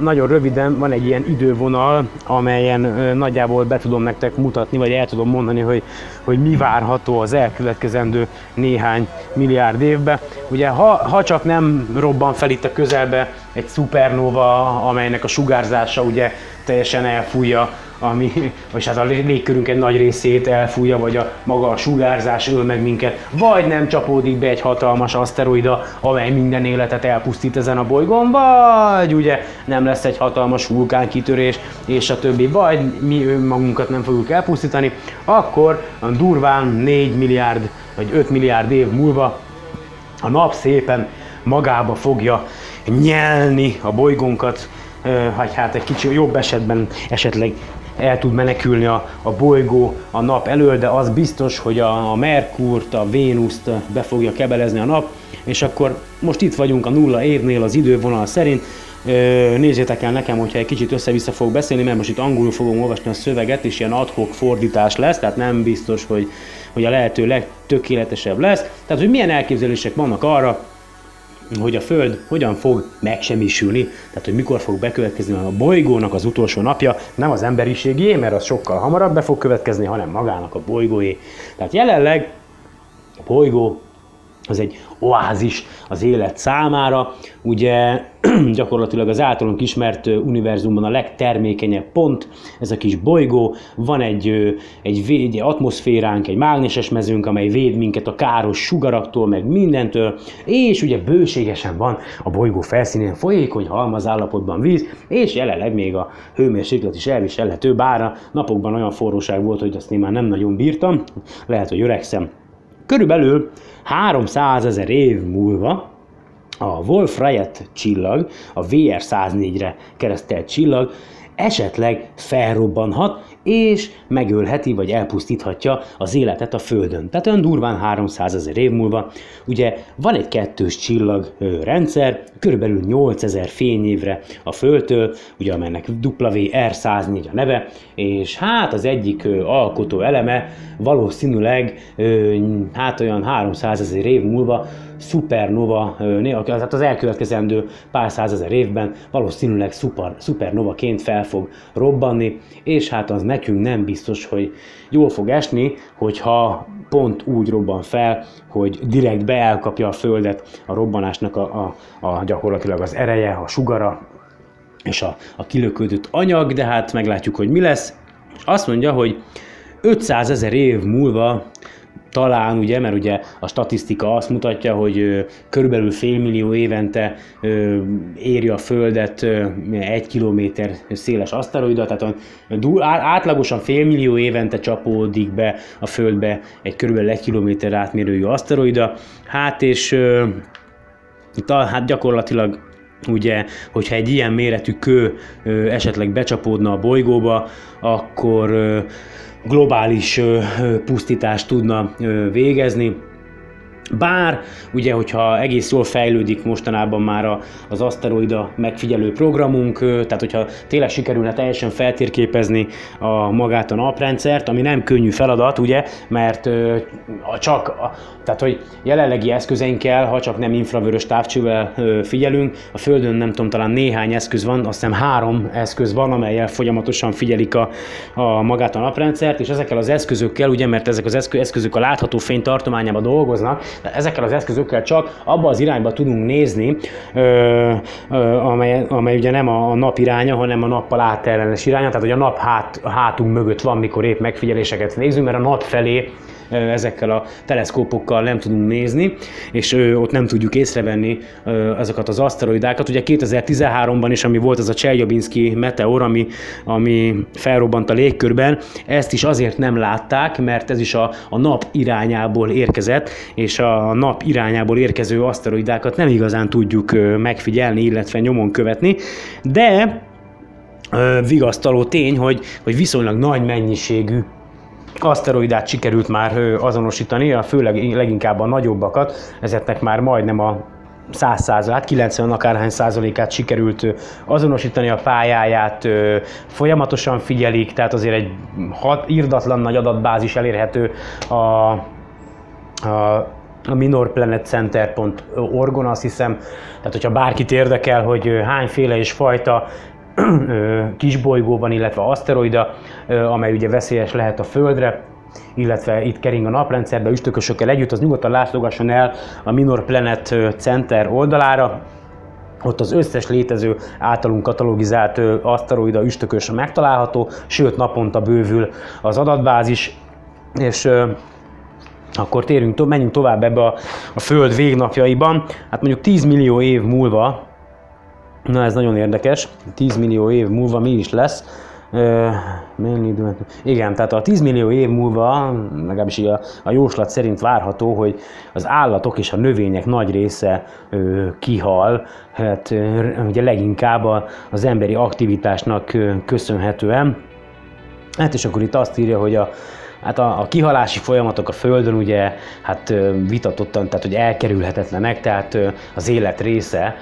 nagyon röviden van egy ilyen idővonal, amelyen nagyjából be tudom nektek mutatni, vagy el tudom mondani, hogy mi várható az elkövetkezendő néhány milliárd évben. Ugye ha csak nem robban fel itt a közelbe egy szupernóva, amelynek a sugárzása ugye teljesen elfújja, vagyis hát a légkörünk egy nagy részét elfújja, vagy maga a sugárzás öl meg minket, vagy nem csapódik be egy hatalmas aszteroida, amely minden életet elpusztít ezen a bolygón, vagy ugye nem lesz egy hatalmas vulkánkitörés, és a többi, vagy mi önmagunkat nem fogjuk elpusztítani, akkor durván 4 milliárd vagy 5 milliárd év múlva a nap szépen magába fogja nyelni a bolygónkat, vagy hát egy kicsit jobb esetben esetleg el tud menekülni a bolygó a nap elől, de az biztos, hogy a Merkurt, a Vénuszt be fogja kebelezni a nap, és akkor most itt vagyunk a nulla évnél az idővonal szerint. Nézzétek el nekem, hogyha egy kicsit össze-vissza fogok beszélni, mert most itt angolul fogom olvasni a szöveget, és ilyen ad hoc fordítás lesz, tehát nem biztos, hogy a lehető legtökéletesebb lesz. Tehát, hogy milyen elképzelések vannak arra, hogy a Föld hogyan fog megsemmisülni, tehát hogy mikor fog bekövetkezni a bolygónak az utolsó napja, nem az emberiségé, mert az sokkal hamarabb be fog következni, hanem magának a bolygóé. Tehát jelenleg a bolygó az egy oázis az élet számára, ugye gyakorlatilag az általunk ismert univerzumban a legtermékenyebb pont, ez a kis bolygó, van egy atmoszféránk, egy mágneses mezőnk, amely véd minket a káros sugaraktól, meg mindentől, és ugye bőségesen van a bolygó felszínén folyékony halmaz állapotban víz, és jelenleg még a hőmérséklet is elviselhető, bár a napokban olyan forróság volt, hogy azt én már nem nagyon bírtam, lehet, hogy öregszem. Körülbelül 300 000 év múlva a Wolf-Rayet csillag, a WR104-re keresztelt csillag esetleg felrobbanhat, és megölheti, vagy elpusztíthatja az életet a Földön. Tehát olyan durván 300 000 év múlva. Ugye van egy kettős csillagrendszer, körülbelül 8000 fényévre a Földtől, ugye amelynek WR104 a neve, és hát az egyik alkotó eleme valószínűleg hát olyan 300 000 év múlva szupernova, tehát az elkövetkezendő pár százezer évben valószínűleg szupernovaként fel fog robbanni, és hát az nekünk nem biztos, hogy jól fog esni, hogyha pont úgy robban fel, hogy direkt beelkapja a Földet, a robbanásnak a gyakorlatilag az ereje, a sugara és a kilöködött anyag, de hát meglátjuk, hogy mi lesz. Azt mondja, hogy 500 000 év múlva talán, ugye, mert ugye a statisztika azt mutatja, hogy körülbelül félmillió évente éri a Földet 1 kilométer széles aszteroida, tehát átlagosan félmillió évente csapódik be a Földbe egy körülbelül 1 kilométer átmérőjű aszteroida. Hát és hát gyakorlatilag ugye, hogyha egy ilyen méretű kő esetleg becsapódna a bolygóba, akkor globális pusztítást tudna végezni. Bár, ugye, hogyha egész jól fejlődik mostanában már az aszteroida megfigyelő programunk, tehát hogyha tényleg sikerülne teljesen feltérképezni magát a naprendszert, ami nem könnyű feladat, ugye, mert tehát hogy jelenlegi eszközeinkkel, ha csak nem infravörös távcsővel figyelünk, a Földön nem tudom, talán néhány eszköz van, azt hiszem 3 eszköz van, amelyel folyamatosan figyelik a magát a naprendszert, és ezekkel az eszközökkel, ugye, mert ezek az eszközök a látható fény tartományában dolgoznak, ezekkel az eszközökkel csak abba az irányba tudunk nézni, amely ugye nem a nap iránya, hanem a nappal átellenes iránya, tehát hogy a nap hátunk mögött van, mikor épp megfigyeléseket nézünk, mert a nap felé ezekkel a teleszkópokkal nem tudunk nézni, és ott nem tudjuk észrevenni azokat az aszteroidákat. Ugye 2013-ban is, ami volt az a Cseljabinszky meteor, ami felrobbant a légkörben, ezt is azért nem látták, mert ez is a nap irányából érkezett, és a nap irányából érkező aszteroidákat nem igazán tudjuk megfigyelni, illetve nyomon követni, de vigasztaló tény, hogy viszonylag nagy mennyiségű aszteroidát sikerült már azonosítani, főleg leginkább a nagyobbakat, ezeknek már majdnem a 100%, 90 akárhány százalékát sikerült azonosítani, a pályáját folyamatosan figyelik, tehát azért egy irdatlan nagy adatbázis elérhető a minorplanet.org-on, azt hiszem, tehát hogyha bárkit érdekel, hogy hányféle és fajta kisbolygó van, illetve aszteroida, amely ugye veszélyes lehet a Földre, illetve itt kering a naprendszerbe üstökösökkel együtt, az nyugodtan látogasson el a Minor Planet Center oldalára. Ott az összes létező általunk katalogizált aszteroida üstökös megtalálható, sőt naponta bővül az adatbázis, és akkor menjünk tovább ebbe a Föld végnapjaiban. Hát mondjuk 10 millió év múlva, na ez nagyon érdekes, 10 millió év múlva mi is lesz? Igen, tehát a 10 millió év múlva, legalábbis a jóslat szerint várható, hogy az állatok és a növények nagy része kihal, hát ugye leginkább az emberi aktivitásnak köszönhetően. Hát és akkor itt azt írja, hogy a kihalási folyamatok a Földön ugye hát vitatottan, tehát hogy elkerülhetetlenek, tehát az élet része,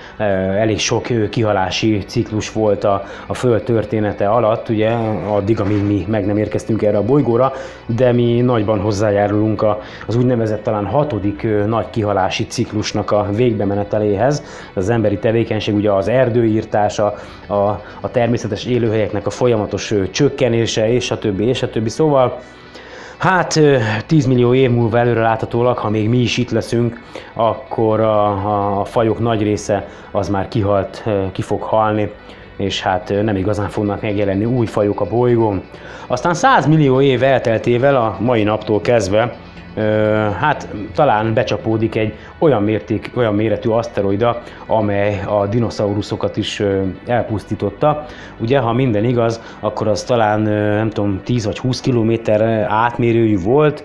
elég sok kihalási ciklus volt a Föld története alatt, ugye addig, amíg mi meg nem érkeztünk erre a bolygóra, de mi nagyban hozzájárulunk az úgynevezett talán 6. nagy kihalási ciklusnak a végbemeneteléhez. Az emberi tevékenység, ugye az erdőírtás, a természetes élőhelyeknek a folyamatos csökkenése, és a többi. Szóval hát 10 millió év múlva előre láthatólag, ha még mi is itt leszünk, akkor a fajok nagy része az már kihalt, ki fog halni, és hát nem igazán fognak megjelenni új fajok a bolygón. Aztán 100 millió év elteltével a mai naptól kezdve, hát talán becsapódik egy olyan méretű aszteroida, amely a dinoszauruszokat is elpusztította. Ugye, ha minden igaz, akkor az talán, nem tudom, 10 vagy 20 kilométer átmérőjű volt.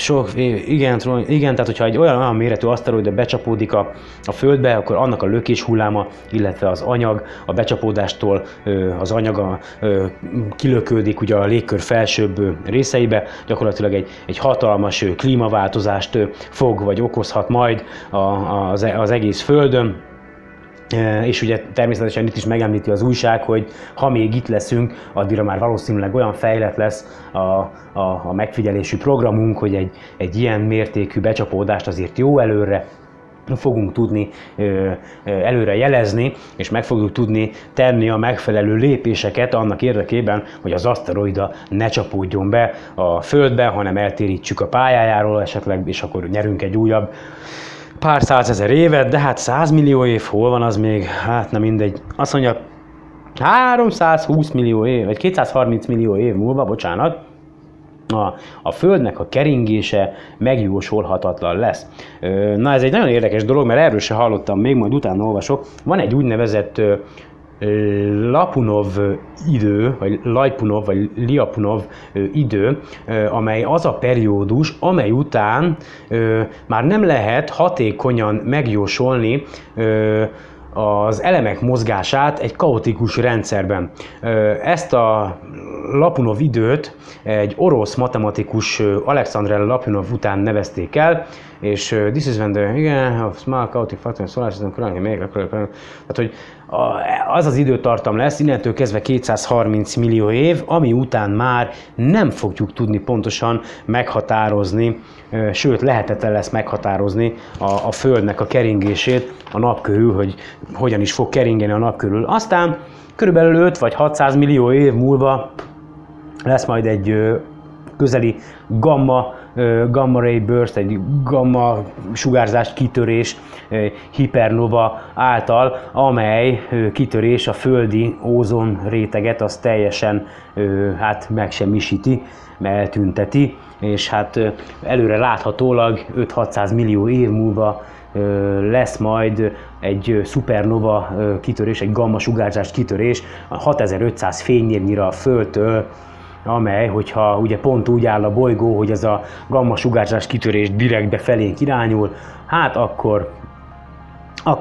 Tehát hogyha egy olyan méretű aszteroida becsapódik a Földbe, akkor annak a lökés hulláma, illetve az anyag a becsapódástól az anyaga kilökődik ugye a légkör felsőbb részeibe, gyakorlatilag egy hatalmas klímaváltozást fog vagy okozhat majd az egész Földön. És ugye természetesen itt is megemlíti az újság, hogy ha még itt leszünk, addigra már valószínűleg olyan fejlett lesz a megfigyelésű programunk, hogy egy ilyen mértékű becsapódást azért jó előre fogunk tudni előre jelezni, és meg fogjuk tudni tenni a megfelelő lépéseket annak érdekében, hogy az aszteroida ne csapódjon be a Földbe, hanem eltérítsük a pályájáról esetleg, és akkor nyerünk egy újabb pár százezer évet, de hát 100 millió év hol van az még? Hát nem mindegy. Azt mondja, 320 millió év, vagy 230 millió év múlva, bocsánat, a Földnek a keringése megjósolhatatlan lesz. Na, ez egy nagyon érdekes dolog, mert erről se hallottam még, majd utána olvasok. Van egy úgynevezett Lapunov idő, vagy Lajpunov, vagy Liapunov idő, amely az a periódus, amely után már nem lehet hatékonyan megjósolni az elemek mozgását egy kaotikus rendszerben. Ezt a Lapunov időt egy orosz matematikus Alexandre Lapunov után nevezték el, és this is when the, igen, a small chaotic factor, solar system, tehát hogy az az időtartam lesz, innentől kezdve 230 millió év, ami után már nem fogjuk tudni pontosan meghatározni, sőt, lehetetlen lesz meghatározni a Földnek a keringését a nap körül, hogy hogyan is fog keringeni a nap körül. Aztán körülbelül 5 vagy 600 millió év múlva lesz majd egy közeli gamma ray burst, egy gamma sugárzást kitörés hipernova által, amely kitörés a földi ózon réteget az teljesen megsemmisíti, eltünteti, és hát előre láthatólag 5-600 millió év múlva lesz majd egy szupernova kitörés, egy gamma sugárzást kitörés 6500 fényévnyire a Földtől, amely, hogyha ugye pont úgy áll a bolygó, hogy ez a gamma sugárzás kitörés direkt befelénk irányul, hát akkor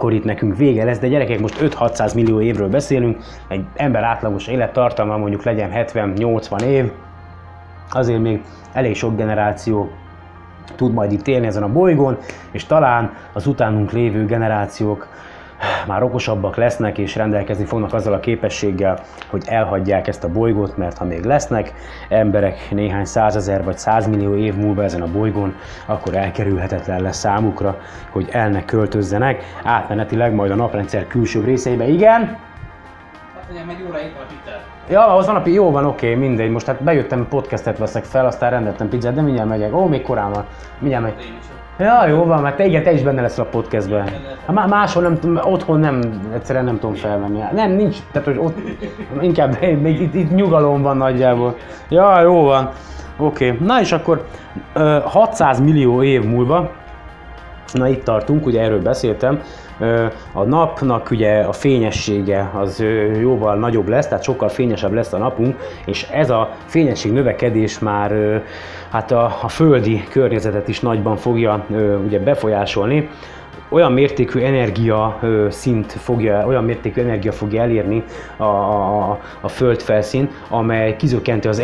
itt nekünk vége lesz, de gyerekek, most 5-600 millió évről beszélünk, egy ember átlagos élettartalma mondjuk legyen 70-80 év, azért még elég sok generáció tud majd itt élni ezen a bolygón, és talán az utánunk lévő generációk már okosabbak lesznek, és rendelkezni fognak azzal a képességgel, hogy elhagyják ezt a bolygót, mert ha még lesznek emberek néhány százezer vagy 100 millió év múlva ezen a bolygón, akkor elkerülhetetlen lesz számukra, hogy el ne költözzenek, átmenetileg majd a naprendszer külső részeibe, igen? Hát mondjam, egy óra itt van a pizzát. Ja, az van a jó van, oké, mindegy, most hát bejöttem, podcastet veszek fel, aztán rendeltem pizzát, de mindjárt megyek, még korán van, mindjárt megyek. Ja, jó van, mert igen, te is benne leszel a podcastben. Máshol nem, otthon nem, egyszerűen nem tudom felvenni. Nem, nincs, tehát hogy ott, inkább még itt nyugalom van nagyjából. Ja, jó van, oké. Na és akkor 600 millió év múlva, na itt tartunk, ugye erről beszéltem, a napnak ugye a fényessége az jóval nagyobb lesz, tehát sokkal fényesebb lesz a napunk, és ez a fényesség növekedés már hát a földi környezetet is nagyban fogja ugye befolyásolni. Olyan mértékű energia szint fogja, olyan mértékű energia fogja elérni a földfelszín, amely kizökkenti az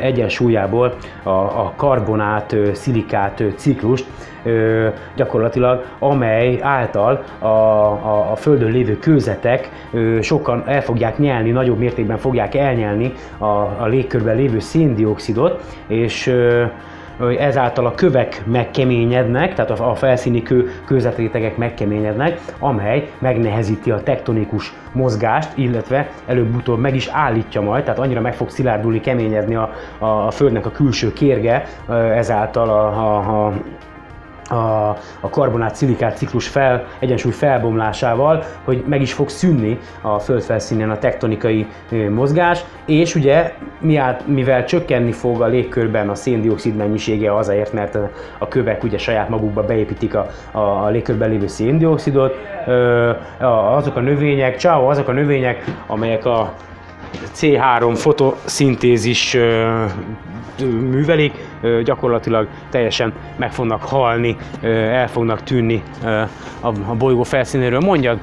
egyensúlyából a karbonát, szilikát ciklust, gyakorlatilag, amely által a Földön lévő kőzetek sokan el fogják nyelni, nagyobb mértékben fogják elnyelni a légkörben lévő széndioxidot, és ezáltal a kövek megkeményednek, tehát a felszíni kőzetrétegek megkeményednek, amely megnehezíti a tektonikus mozgást, illetve előbb-utóbb meg is állítja majd, tehát annyira meg fog szilárdulni, keményedni a Földnek a külső kérge, ezáltal a karbonát-szilikát ciklus egyensúly felbomlásával, hogy meg is fog szűnni a földfelszínen a tektonikai mozgás, és ugye mivel csökkenni fog a légkörben a széndioxid mennyisége azért, mert a kövek ugye saját magukba beépítik a légkörben lévő széndioxidot, azok a növények, amelyek a C3 fotoszintézis művelik, gyakorlatilag teljesen meg fognak halni, el fognak tűnni a bolygó felszínéről. Mondjad?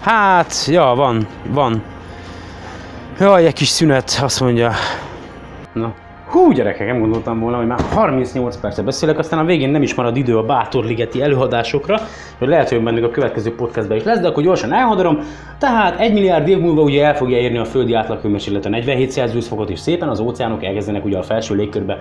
Hát, ja, van. Jaj, egy kis szünet, azt mondja. Na. Hú, gyerekek, nem gondoltam volna, hogy már 38 percet beszélek, aztán a végén nem is marad idő a bátorligeti előadásokra, hogy lehet, hogy bennük a következő podcastben is lesz, de akkor gyorsan elhadarom. Tehát 1 milliárd év múlva ugye el fogja érni a földi átlaghőmérsékleten 47°C, és szépen az óceánok elkezdenek ugye a felső légkörbe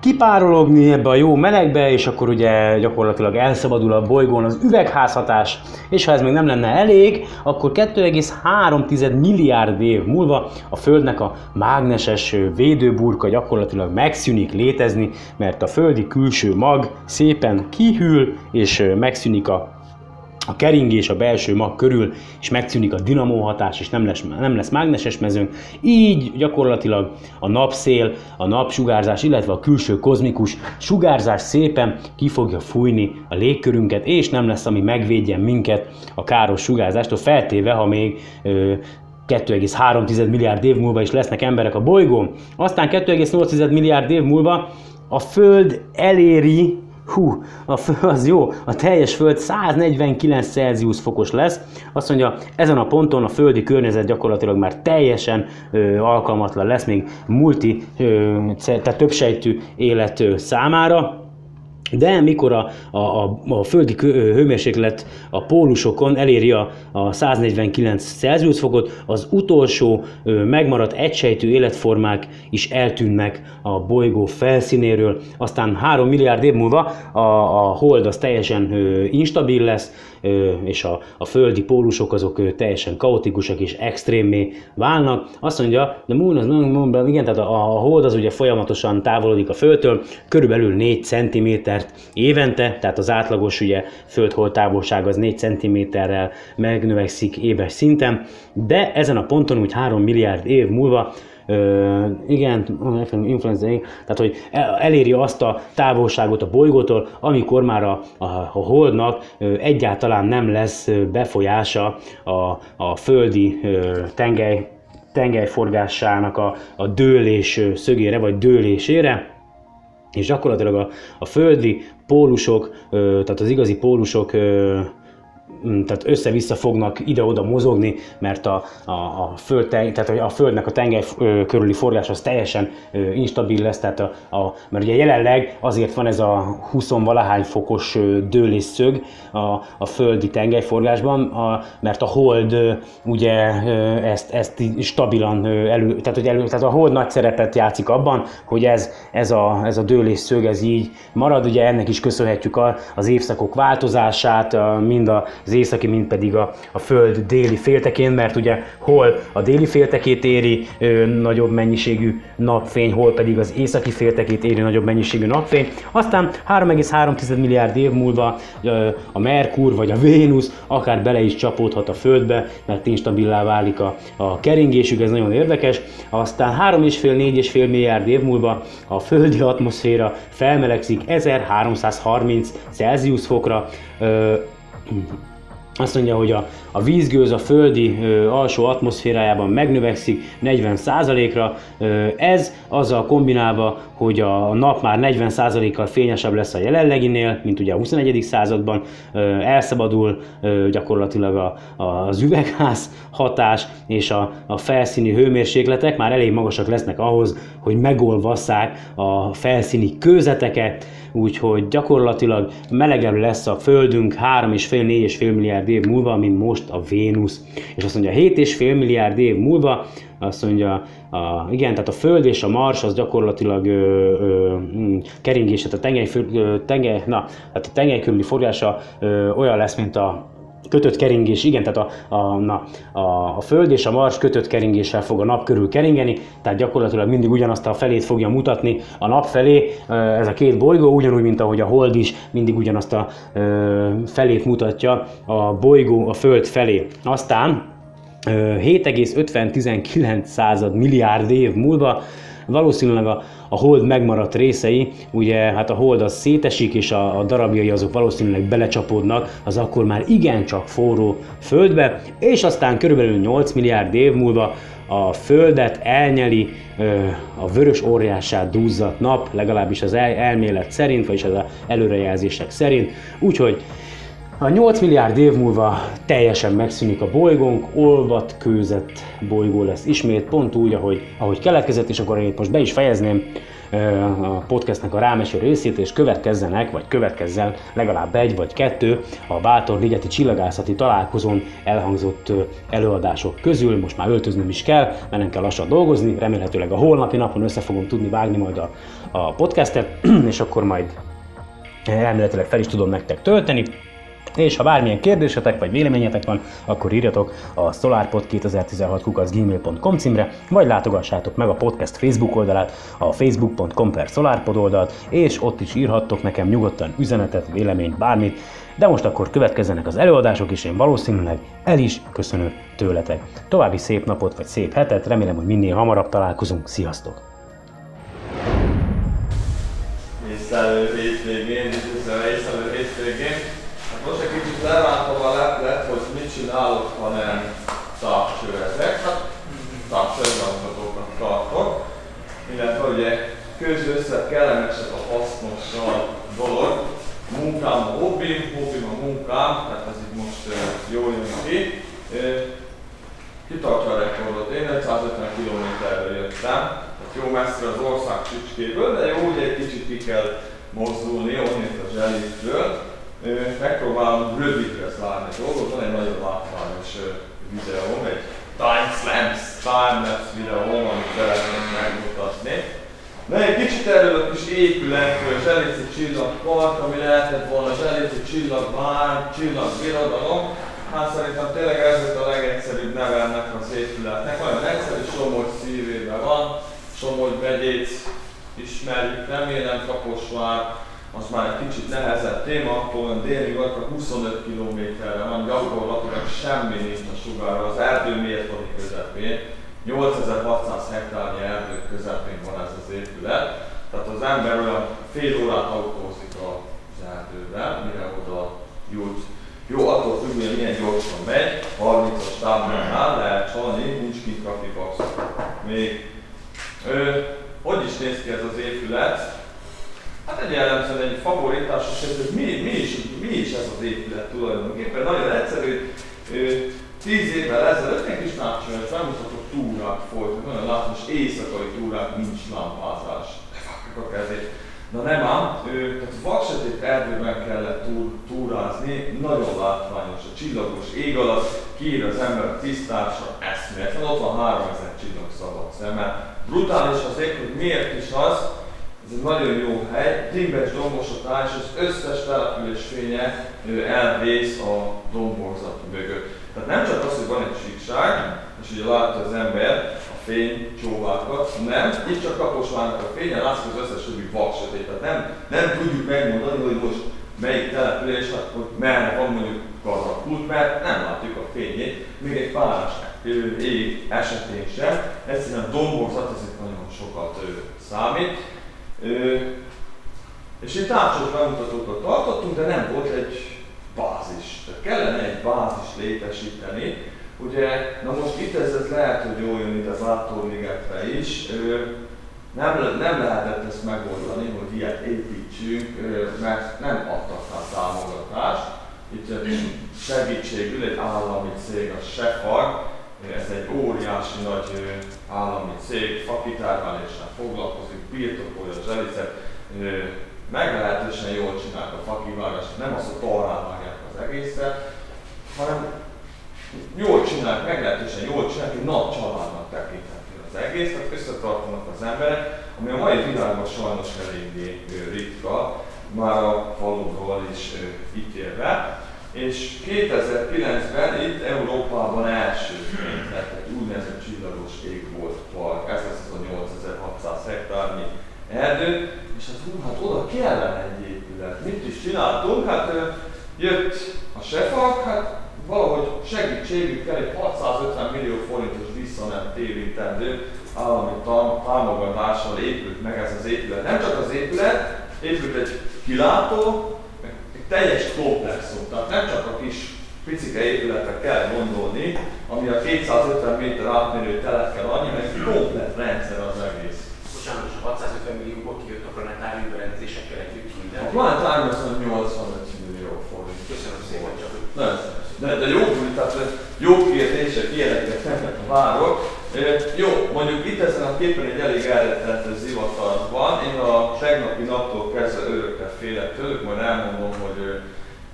kipárologni ebbe a jó melegbe, és akkor ugye gyakorlatilag elszabadul a bolygón az üvegházhatás, és ha ez még nem lenne elég, akkor 2,3 milliárd év múlva a Földnek a mágneses védőburka gyakorlatilag megszűnik létezni, mert a földi külső mag szépen kihűl, és megszűnik a keringés a belső mag körül, és megszűnik a dinamóhatás, és nem lesz mágneses mezőnk. Így gyakorlatilag a napszél, a napsugárzás, illetve a külső kozmikus sugárzás szépen ki fogja fújni a légkörünket, és nem lesz, ami megvédjen minket a káros sugárzástól, feltéve, ha még 2,3 milliárd év múlva is lesznek emberek a bolygón. Aztán 2,8 milliárd év múlva a Föld eléri, a teljes Föld 149 Celsius fokos lesz. Azt mondja, ezen a ponton a földi környezet gyakorlatilag már teljesen alkalmatlan lesz, még tehát többsejtű élet számára. De mikor a földi hőmérséklet a pólusokon eléri a 149 Celsius fokot, az utolsó megmaradt egysejtű életformák is eltűnnek a bolygó felszínéről. Aztán 3 milliárd év múlva a hold az teljesen instabil lesz, és a földi pólusok azok teljesen kaotikusak és extrémmé válnak. Azt mondja, de igen, tehát a hold az ugye folyamatosan távolodik a Földtől, körülbelül 4 cm évente, tehát az átlagos ugye föld-hold távolság az 4 cm-rel megnövekszik éves szinten, de ezen a ponton úgy 3 milliárd év múlva tehát hogy eléri azt a távolságot a bolygótól, amikor már a holdnak egyáltalán nem lesz befolyása a földi tengelyforgásának a dőlés szögére vagy dőlésére, és gyakorlatilag a földi pólusok, tehát az igazi pólusok, tehát össze-vissza fognak ide-oda mozogni, mert tehát a Földnek a tengely körüli forgás az teljesen instabil lesz, tehát mert ugye jelenleg azért van ez a 20-valahány fokos dőlésszög a földi tengelyforgásban, mert a hold ugye ezt stabilan tehát a hold nagy szerepet játszik abban, hogy ez a dőlésszög ez így marad, ugye ennek is köszönhetjük az évszakok változását, mind az északi, mint pedig a Föld déli féltekén, mert ugye hol a déli féltekét éri nagyobb mennyiségű napfény, hol pedig az északi féltekét éri nagyobb mennyiségű napfény. Aztán 3,3 milliárd év múlva a Merkur vagy a Vénusz akár bele is csapódhat a Földbe, mert instabilá válik a keringésük, ez nagyon érdekes. Aztán 3,5-4,5 milliárd év múlva a földi atmoszféra felmelegszik 1330 Celsius fokra. Azt mondja, hogy a vízgőz a földi alsó atmoszférájában megnövekszik 40%-ra, ez azzal kombinálva, hogy a nap már 40%-kal fényesebb lesz a jelenleginél, mint ugye a 21. században, elszabadul gyakorlatilag az üvegház hatás, és a felszíni hőmérsékletek már elég magasak lesznek ahhoz, hogy megolvasszák a felszíni kőzeteket, úgyhogy gyakorlatilag melegebb lesz a Földünk 3,5-4,5 milliárd év múlva, mint most a Vénusz. És azt mondja, 7,5 milliárd év múlva, azt mondja, tehát a Föld és a Mars az gyakorlatilag keringés, tehát a tengely körüli forgása olyan lesz, mint a kötött keringés, igen, tehát a Föld és a Mars kötött keringéssel fog a nap körül keringeni, tehát gyakorlatilag mindig ugyanazt a felét fogja mutatni a nap felé, ez a két bolygó, ugyanúgy, mint ahogy a Hold is mindig ugyanazt a felét mutatja a bolygó a Föld felé. Aztán 7,519 milliárd év múlva valószínűleg a hold megmaradt részei, ugye hát a hold az szétesik, és a darabjai azok valószínűleg belecsapódnak az akkor már igencsak forró Földbe, és aztán körülbelül 8 milliárd év múlva a Földet elnyeli a vörös óriássá dúzzadt nap, legalábbis az elmélet szerint, vagyis az előrejelzések szerint, úgyhogy a 8 milliárd év múlva teljesen megszűnik a bolygónk, olvat kőzett bolygó lesz ismét, pont úgy, ahogy keletkezett, és akkor én most be is fejezném. a podcastnek a rámeső részét, és következzenek, vagy következzen legalább egy vagy kettő a Bátorligeti csillagászati találkozón elhangzott előadások közül. Most már öltöznöm is kell, mennem kell lassan dolgozni, remélhetőleg a holnapi napon össze fogom tudni vágni majd a podcastet, és akkor majd elméletileg fel is tudom nektek tölteni. És ha bármilyen kérdésetek vagy véleményetek van, akkor írjatok a solarpod2016@gmail.com címre, vagy látogassátok meg a podcast Facebook oldalát, a facebook.com/solarpod oldalt, és ott is írhattok nekem nyugodtan üzenetet, véleményt, bármit. De most akkor következzenek az előadások, és én valószínűleg el is köszönök tőletek. További szép napot vagy szép hetet, remélem, hogy minél hamarabb találkozunk. Sziasztok! Visszaelő hétvégén. Most egy kicsit leváltam a leplet, hogy mit csinálok, ha nem távcsövetek. Hát távcsövegazgatóknak tartok. Illetve ugye közösszebb, kellemesebb a hasznossal dolog. Munkám a hobbim, hobbim a munkám, tehát ez itt most jól jön ki. Kitartja a rekordot, én 150 km-re jöttem. Tehát jó messze az ország csücskéből, de jó, ugye egy kicsit ki kell mozdulni, onnét a Zselicről. Megpróbálom rövidre zárni a dolgot, van egy nagyon látványos videóm, egy time-lapse videóm, amit szeretnék megmutatni. Na, egy kicsit erről a kis épületről, Zselici Csillag Park, ami lehetett volna Zselici Csillag Vár, Csillag Birodalom. Hát szerintem tényleg ez volt a legegyszerűbb neve ennek az épületnek. Nagyon egyszerű, Somogy szívében van, Somogy megyét ismerjük, remélem Kaposvár. Most már egy kicsit nehezebb téma, akkor van délnyugaton 25 km-re van, gyakorlatilag semmi nincs a sugárra. Az erdő miért van a közepén? 8600 hektárnyi erdő közepén van ez az épület. Tehát az ember olyan fél órát autózik az erdőben, mire oda jut. Jó, attól függ, hogy milyen gyorsan megy, 30-as táblánál lehet csalni, nincs kint kapibax. Még. Hogy is néz ki ez az épület? Hát egy jellemzően egy favoritásos, hogy mi is ez az épület tulajdonképpen. Nagyon egyszerű, 10 évvel ezelőtt egy kis nápcsövet felmutató túrát folytak, nagyon látványos éjszakai túrák, nincs lámpázás. Lefakjuk a kezét. Na nem ám, vaksötét erdőben kellett túrázni, nagyon látványos, a csillagos ég alatt, kiír az ember tisztásra eszméletlen, ott van 3000 csillag szabad szemmel. Brutális az ég, hogy miért is az. Ez egy nagyon jó hely, dimbes dombos a táj, és az összes település fénye elvész a domborzat mögött. Tehát nem csak az, hogy van egy síkság, és ugye látja az ember a fény csóvákat, nem, itt csak Kaposvárnak a fénye, látszik az összes többi vaksötét. Tehát nem tudjuk megmondani, hogy most melyik település, hát, hogy merre van mondjuk Gazakút, mert nem látjuk a fényét, még egy párás ég esetén sem. Egyszerűen domborzat azért nagyon sokat számít. És itt tápcsos bemutatókat tartottunk, de nem volt egy bázis. Tehát kellene egy bázis létesíteni. Ugye, na most itt ez lehet, hogy jól jön itt a Bátorligetre is. Nem lehetett ezt megoldani, hogy ilyet építsünk, mert nem adtak rá támogatást. Itt segítségül egy állami cég, a Sefar. Ez egy óriási nagy állami cég, fakitermeléssel foglalkozik, birtokolja a Zselicet. Meglehetősen jól csinálják a fakivágást, nem azt, hogy talán vágják az egészet, hanem jól csinálják, meglehetősen jól csinálják, egy nagy családnak tekinthető az egész, tehát összetartanak az emberek, ami a mai világban sajnos eléggé ritka, már a falunról is ítélve. És 2009-ben itt Európában elsőként lett egy úgynevezett Csillagos Égbolt Park, ez lesz az a 8600 hektárnyi erdő, és hát oda kellene egy épület. Mit is csináltunk? Hát jött a Sefak, hát valahogy segítségükkel egy 650 millió forintos vissza nem térítendő állami támogatással épült meg ez az épület. Nem csak az épület, épült egy kilátó, teljes komplexum, tehát nem csak a kis picike épületre kell gondolni, ami a 250 méter átmérő telekkel annyi, mert egy komplett rendszer az egész. Bocsánat, a 650 millióból kijött a planetárium berendezésekkel együtt minden. A planetárium az 85 millió forint. Köszönöm szépen, csak hogy... De jó kérdések, ilyeneket nem várok. Jó, mondjuk itt ezen a képen egy elég elrettető zivatar van. Én a tegnapi naptól kezdve örökre félek tőlük, majd elmondom, hogy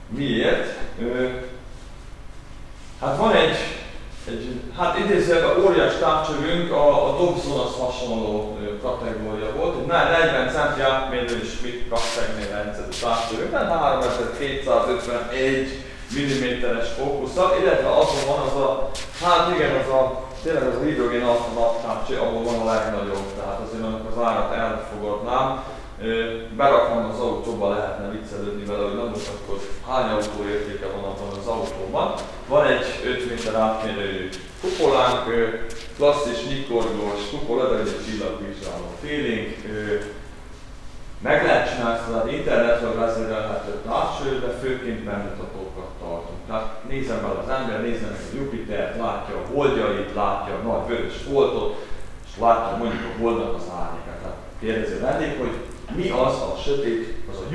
miért. Hát van egy hát idézőben óriás távcsövünk, a Dobsonasz hasonló kategória volt, egy 40 centi átmérő és mit kategória rendszerű távcsövünk, tehát 3251 mm-es fókusszal, illetve azon van az a, hát igen, az a tényleg az a hidrogén naptávcső, ahol van a legnagyobb, tehát azért annak az árat elfogadnám. Beraknám az autóba, lehetne viccelődni vele, hogy nem tudom, hogy hány autó értéke van abban az autóban. Van egy 5 méter átmérőjű kupolánk, klasszis, nyikorgós kupola, de egy csillagvizsgáló feeling. Meg lehet csinálni, internetről vezérelhető távcső, de főként bemutatókat tartunk. Tehát nézem bele az ember, nézem meg a Jupitert, látja a holdjait, látja a nagy vörös foltot, és látja mondjuk a holdnak az árnyékát. Tehát kérdező lennék, hogy mi az a sötét, az a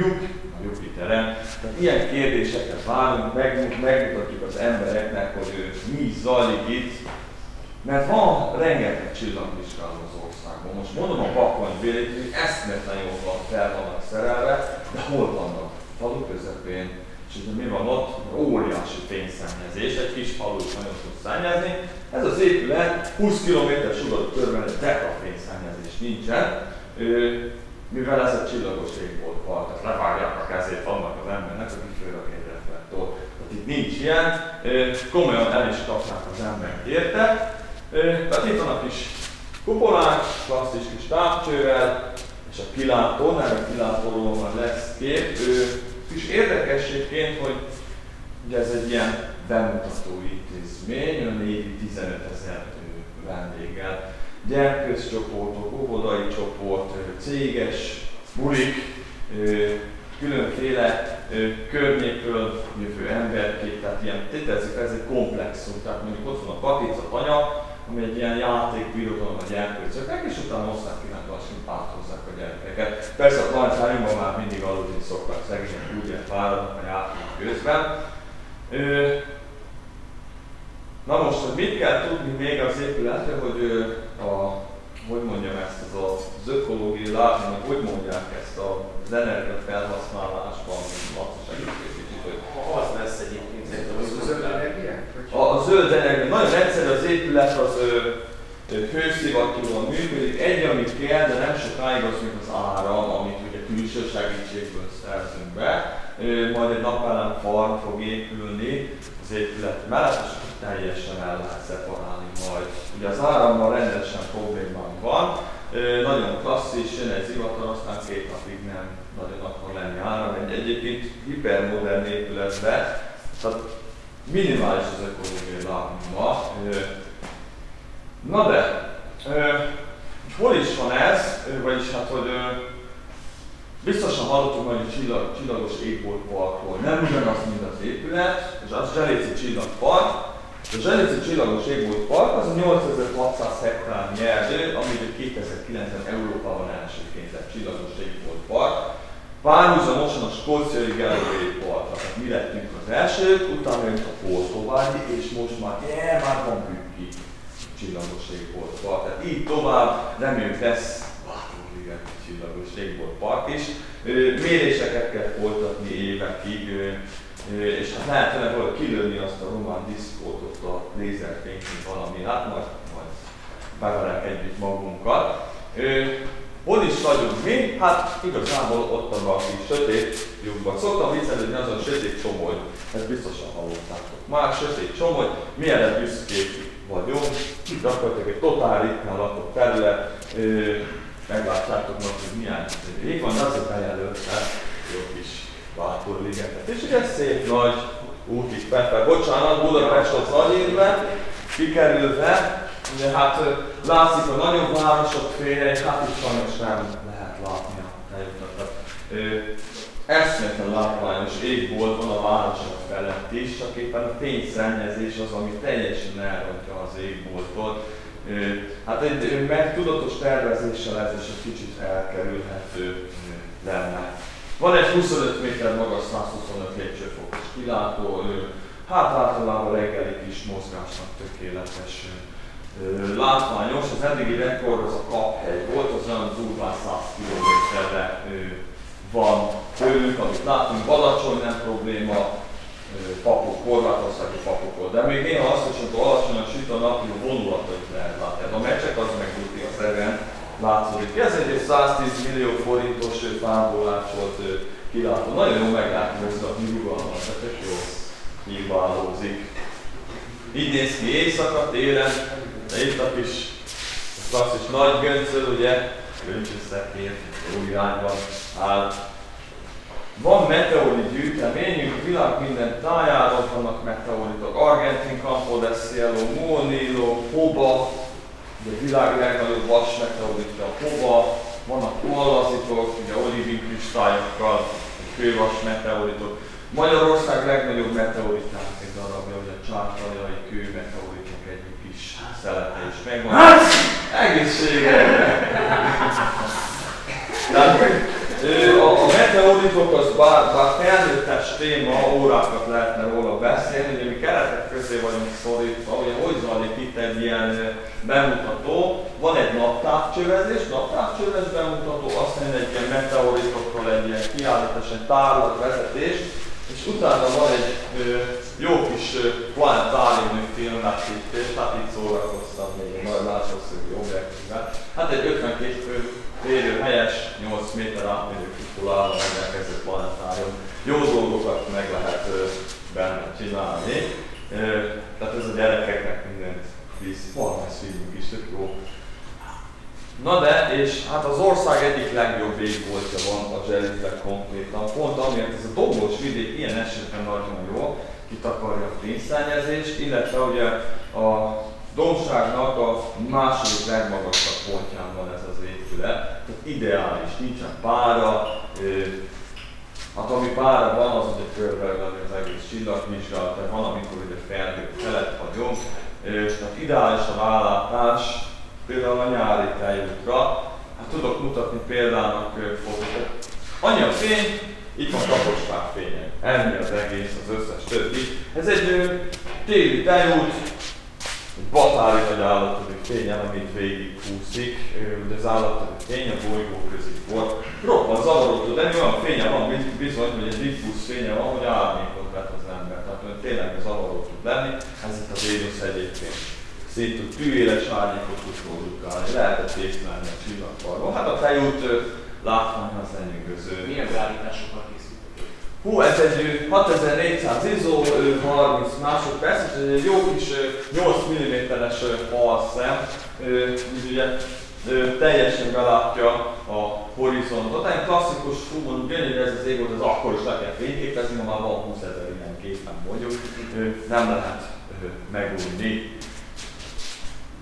Jupiteren. Tehát ilyen kérdéseket várunk, megmutatjuk az embereknek, hogy mi zajlik itt. Mert van rengeteg csillagvizsgáló az országban. Most mondom a Bakony-Bélit, hogy eszmetlen jól van, fel vannak szerelve, de hol vannak? Falu közepén. És ugye mi van ott? Óriási fényszennyezés, egy kis falut nagyon tud szennyezni. Ez az épület 20 km-es urat körben egy deka fényszennyezés nincsen. Mivel ez a csillagos égbolt park, tehát levágják a kezét annak az embernek, aki fölrak egy reflektor. Tehát itt nincs ilyen, komolyan el is kapták az embert érte. Tehát itt van a kis kupolánk, klasszis kis távcsővel, és a pilátón, erre a pilátóról már lesz kép. Kis érdekességként, hogy ugye ez egy ilyen bemutató intézmény, a névi 15 000 vendéggel. Gyerközcsoportok, óvodai csoport, céges, bulik, különféle környékről jövő emberkék, tehát ilyen tétezik, ez egy komplexum, tehát mondjuk ott van a patica tanya, ami egy ilyen játékbirodalom a gyerkőcöknek, és utána osztálykirándulásként párthozzák a gyerekeket. Persze a planetáriumban már mindig aludni szoktak, szegények úgy ilyen fáradnak a játék közben. Na most, hogy mit kell tudni még az épületről, hogy hogy mondjam ezt, az ökológiai lábnyomnak, hogy mondják ezt az energiafelhasználásban, az lesz egyébként a zöld energia? A zöld energia. Nagyon egyszerű az épület, az hőszivattyúval működik. Egy, amit kell, de nem sokáig az, mint az áram, amit ugye külső segítségből szerzünk be. Majd egy napelem farm fog épülni az épület mellett, és teljesen el lehet szeparálni majd. Ugye az áramban rendesen problémánk van, nagyon klasszis, jön egy zivatar, aztán két napig nem nagyon akar lenni áram. Egyébként hipermodern épületben, tehát minimális az ökológiai lábnyoma. Na de, hol is van ez, vagyis hát, hogy biztosan hallottunk majd egy csillagos égbolt parkról. Nem ugyanaz, mint az épület, és az Zselici Csillagpark. A Zselici Csillagos Égbolt Park az a 8600 hektárnyi erdő, amit 2009-ben Európában elsőként lett Csillagos Égbolt Park. Párhuzamosan a skóciai Galloway parkra, tehát mi lettünk az elsőt, utána jött a Portovágyi, és most már már van bükki Csillagos Égbolt Park. Tehát így tovább, reméljük lesz Bátorliget Csillagos Égbolt Park is. Méréseket kell folytatni évekig, és hát lehetne valahogy kilőni azt a román diszkót ott a lézerfényként valami, hát majd beverek együtt magunkat. Hol is vagyunk mi? Hát igazából ott a kis sötét lyukban. Szoktam viccelődni azon sötét csomogy, ezt biztosan hallottátok már, sötét csomogy, mi erre büszkék vagyunk, gyakorlatilag egy totál ritkán lakott terület, meglátjátok meg, hogy milyen ég van, de azért bejelöltem jó kis Bátorligetet. És ugye szép nagy útig Pepe, bocsánat, Budapest az agyérben, kikerülve, ugye hát látszik a nagyobb városok fényei, hát itt sajnos nem lehet látni a helyüket. Eszméletlen látványos égbolt van a városok felett is, csak éppen a fényszennyezés az, ami teljesen elrontja az égboltot. Hát egy megtudatos tervezéssel ez is egy kicsit elkerülhető lenne. Van egy 25 méter magas, 125 lépcsőfokos kilátó, hát általában reggeli kis mozgásnak tökéletes látványos. Az eddigi rekord az a Kaphegy volt, az olyan durván 100 km-re van tőlünk, amit látunk. Balacsony nem probléma, Papok, Horvátországi Papokon. De még néha azt is, hogy alacsonyan süt a nap, hogy a vonulatait lehet látni. A meccsek az megdúlti a szeren, látszódik. Ez egy 110 millió forintos fámbolásolt kilátó. Nagyon jól meglátni ezt a nyugalmat, tehát ez jól nyilvánulózik. Így néz ki éjszaka, télen, de itt a kis klasszis nagy göncöl, ugye, göncsöszekér, jó irányban áll. Van meteorit gyűjteményünk, a világ minden tájáról vannak meteoritok. Argentin, Campo de Cielo, Molnilo, Hoba, de a világ legnagyobb vas meteoritja a Hoba. Vannak koalazitok, ugye olivin kristályokkal, kővas meteoritok. Magyarország legnagyobb meteoritának egy darabja, hogy a csártaljai kő meteoritnak egyik kis szelete is megvan. Hát! Egészségedre! A meteoritok az bár felnőttes téma, órákat lehetne róla beszélni, ugye mi keretek közé vagyunk szorítva, ugye hogy zajlik itt egy ilyen bemutató, van egy naptávcsövezés bemutató, aztán egy ilyen meteoritokról egy ilyen kiállítás, egy tárlatvezetés, és utána van egy jó kis planetárium filmesítés, hát itt szórakoztam még a nagy látszószögű objektívvel. Hát egy 52 férő helyes, 8 méter átmérő kupolára rendelkező planetárium. Jó dolgokat meg lehet benne csinálni. Tehát ez a gyerekeknek mindent visz, valamihez figyünk is, tök jó. Na de, és hát az ország egyik legjobb égboltja van a Zselicben konkrétan. Pont amiért ez a dombos vidék ilyen esetben nagyon jó, kitakarja a fényszennyezést, illetve ugye a dombságnak a második legmagasabb pontján van ez az épület. Tehát ideális, nincsen pára. Hát ami pára van, az ugye körbeölelni az egész csillagvizsgálat, tehát van, amikor ugye felhő felett vagyunk. Tehát ideális a rálátás. Például a nyári tejútra, hát tudok mutatni példának fotókat. Annyi a fény, itt van kaposvár fények. Ennyi az egész, az összes többi. Ez egy téli tejút, egy batári nagy állatörű fényen, amit végighúszik, de az állatörű fény a bolygó között volt. Roppan zavarodó, de olyan fénye van, mint bizony, hogy egy diffúz fénye van, hogy árnyékot vet az ember. Tehát hogy tényleg zavaró tud lenni, ez itt az Vénusz egyébként. Szintúgy tűéles árnyékot tudtól dukálni, lehetett észlelni a csillagparban. Hát a tejút látvány az lenyűgöző. Milyen beállításokkal készítették? Hú, ez egy 6400 ISO, 30 másodperc, és ez egy jó kis 8 mm-es halszem, ugye teljesen belátja a horizontot. Egy klasszikus, hú, mondjuk gyönyörű ez az égbolt, ez akkor is le kell fényképezni, ha már van 20 000 ilyen képen mondjuk, nem lehet megújni.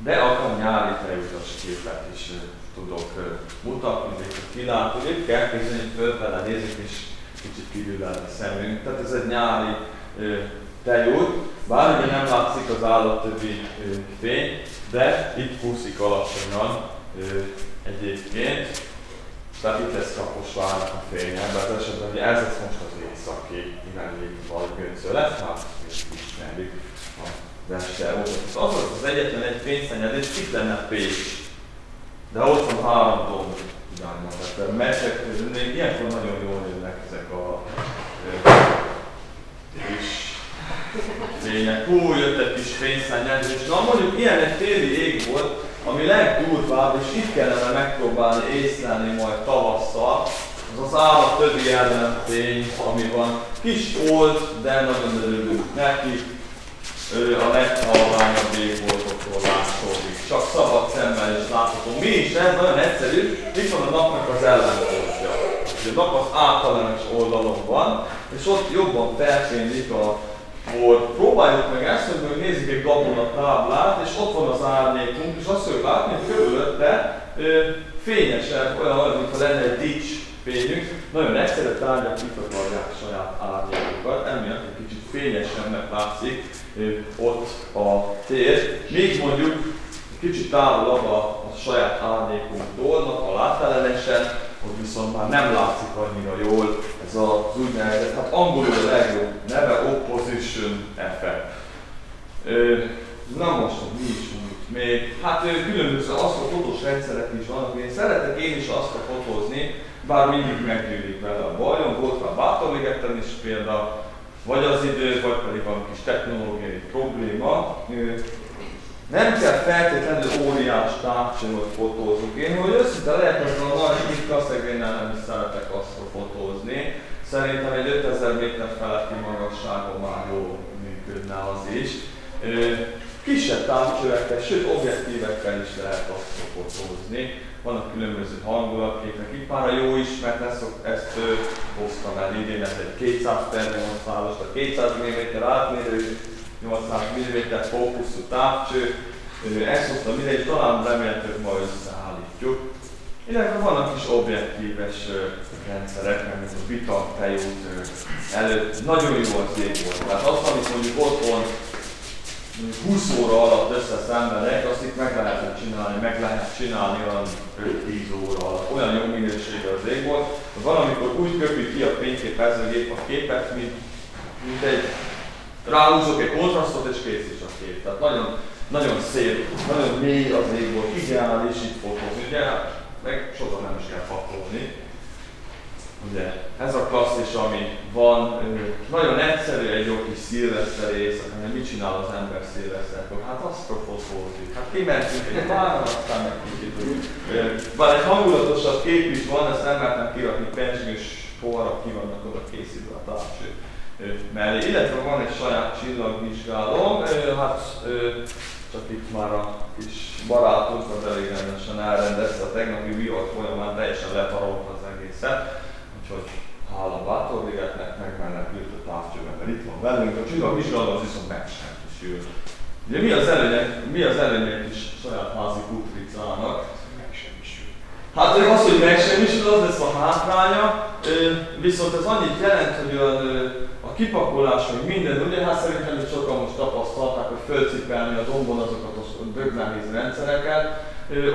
De akár nyári feljutas képet is tudok mutatni, hogy kilátok, itt kell képzelni, fölfele nézik és kicsit kívülelni a szemünk. Tehát ez egy nyári tejút, bár ugye nem látszik az állattövi fény, de itt húszik alacsonyan egyébként. Tehát itt lesz Kaposvárnak a fénye, ebben az esetben ugye ez lesz most az északi irányvégi valgöncöl lesz, hát ismerjük. Az az egyetlen egy fényszennyezés, itt lenne Pécs. De ott van 3 domb irányban, tehát a meccsek közül ilyenkor nagyon jól jönnek ezek a kis lények. Hú, jött egy kis fényszennyezés. Na mondjuk ilyen egy téli ég volt, ami legdurvább, és itt kellene megpróbálni észlelni majd tavasszal, az az állattövi ellenfény, ami van. Kis old, de nagyon örülünk neki. A leghalványabb égboltokról látszódik. Csak szabad szemmel is látható. Mi is ez? Nagyon egyszerű. Itt van a napnak az ellenpontja. A nap az általános oldalon van, és ott jobban felfénylik a bor. Próbáljuk meg ezt, hogy nézzük egy gabonatáblát, és ott van az árnyékunk, és azt fogjuk látni, hogy körülötte fényesebb, olyan, mintha lenne egy dics fényünk. Nagyon egyszerű tárgyak kitakarják saját árnyékokat, emiatt egy kicsit fényesennek látszik ott a tér. Még mondjuk kicsit távolabb a saját árnyékunktól, a látelelesen, hogy viszont már nem látszik annyira jól ez az úgynevezett, hát angolul a legjobb neve, opposition effect. Na most, hogy mi is mondjuk még hát különböző asztrofotós rendszerek is vannak, én szeretek én is asztrofotózni, bár mindig meggyűlik vele a bajom, volt már Bátorligeten is példa, vagy az idő, vagy pedig van kis technológiai probléma. Nem kell feltétlenül óriás távcsomagot fotózunk. Én, hogy őszinte lehet, ez a nagy kaszegénnel nem is szeretek asztrofotózni. Szerintem egy 5000 méter feletti magasságon már jól működne az is. Kisebb távcsövekkel, sőt objektívekkel is lehet asztrofotózni. Vannak különböző hangulatképek, ippára jó is, mert ezt hoztam el idén, ez egy 200 termoszálos, a 200 mm átmérő, 800 mm fókuszú távcső. Ezt hoztam ide, és talán remélhetőleg ma összeállítjuk. Illetve vannak kis objektíves rendszerek, mert ez a Bita-tejút előtt nagyon jó az égbolt. Tehát azt, amit mondjuk otthon 20 óra alatt összeszenvedek, azt itt meg lehet csinálni olyan 5-10 óra alatt. Olyan jó minősége az égbolt, hogy valamikor úgy köpi ki a fényképezőgép a képet, mint egy ráhúzok egy kontrasztot és kész is a kép. Tehát nagyon, nagyon szép, nagyon mély az égbolt, ideális itt fotózni, ugye? Meg sokan nem is kell fotózni. Ugye, ez a klasszis, ami van, nagyon egyszerű egy jó kis szilveszteri éjszaka, hogy mit csinál az ember szilveszterkor? Hát asztrofotózik, hát kimentünk egy páran, aztán meg kicsit. Bár egy hangulatosabb kép is van, ezt nem mertem kirakni, pencsigős poharak ki vannak oda készítve a távcső mellé. Illetve van egy saját csillagvizsgálom, hát csak itt már a kis barátunkat elég rendesen elrendezte a tegnapi vihat folyamán, teljesen letarolt az egészet. Úgyhogy hála Bátorligetnek, meg mellett jött a távcsőben, itt van velünk, a csillagvizsgáló az viszont meg sem kisül. Ugye mi az előnye is saját házi kutricának? Meg sem kisül. Hát az, hogy meg sem kisül, az lesz a hátránya, viszont ez annyit jelent, hogy a kipakolás, hogy minden, ugye hát szerintem is sokan most tapasztalták, hogy fölcipelni a dombon azokat a dögnáhéz rendszereket.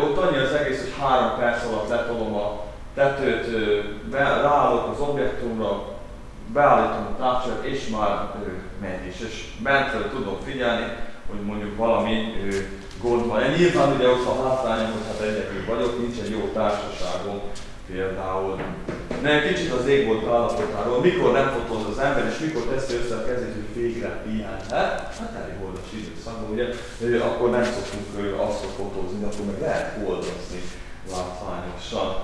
Ott annyi az egész, hogy 3 perc alatt letolom a tetőt, ráállok az objektumra, beállítom a távcsövet és már megy is. És bentről tudom figyelni, hogy mondjuk valami gond van. Én nyilván ugye ott a hátrányom, hogy hát egyedül vagyok, nincs egy jó társaságom például. Mert kicsit az égbolt állapotáról, mikor nem fotóz az ember és mikor teszi össze a kezét, hogy végre pihenhet, hát elég holdas időszakban, ugye, akkor nem szoktunk azt fotózni, akkor meg lehet holdazni látványosan.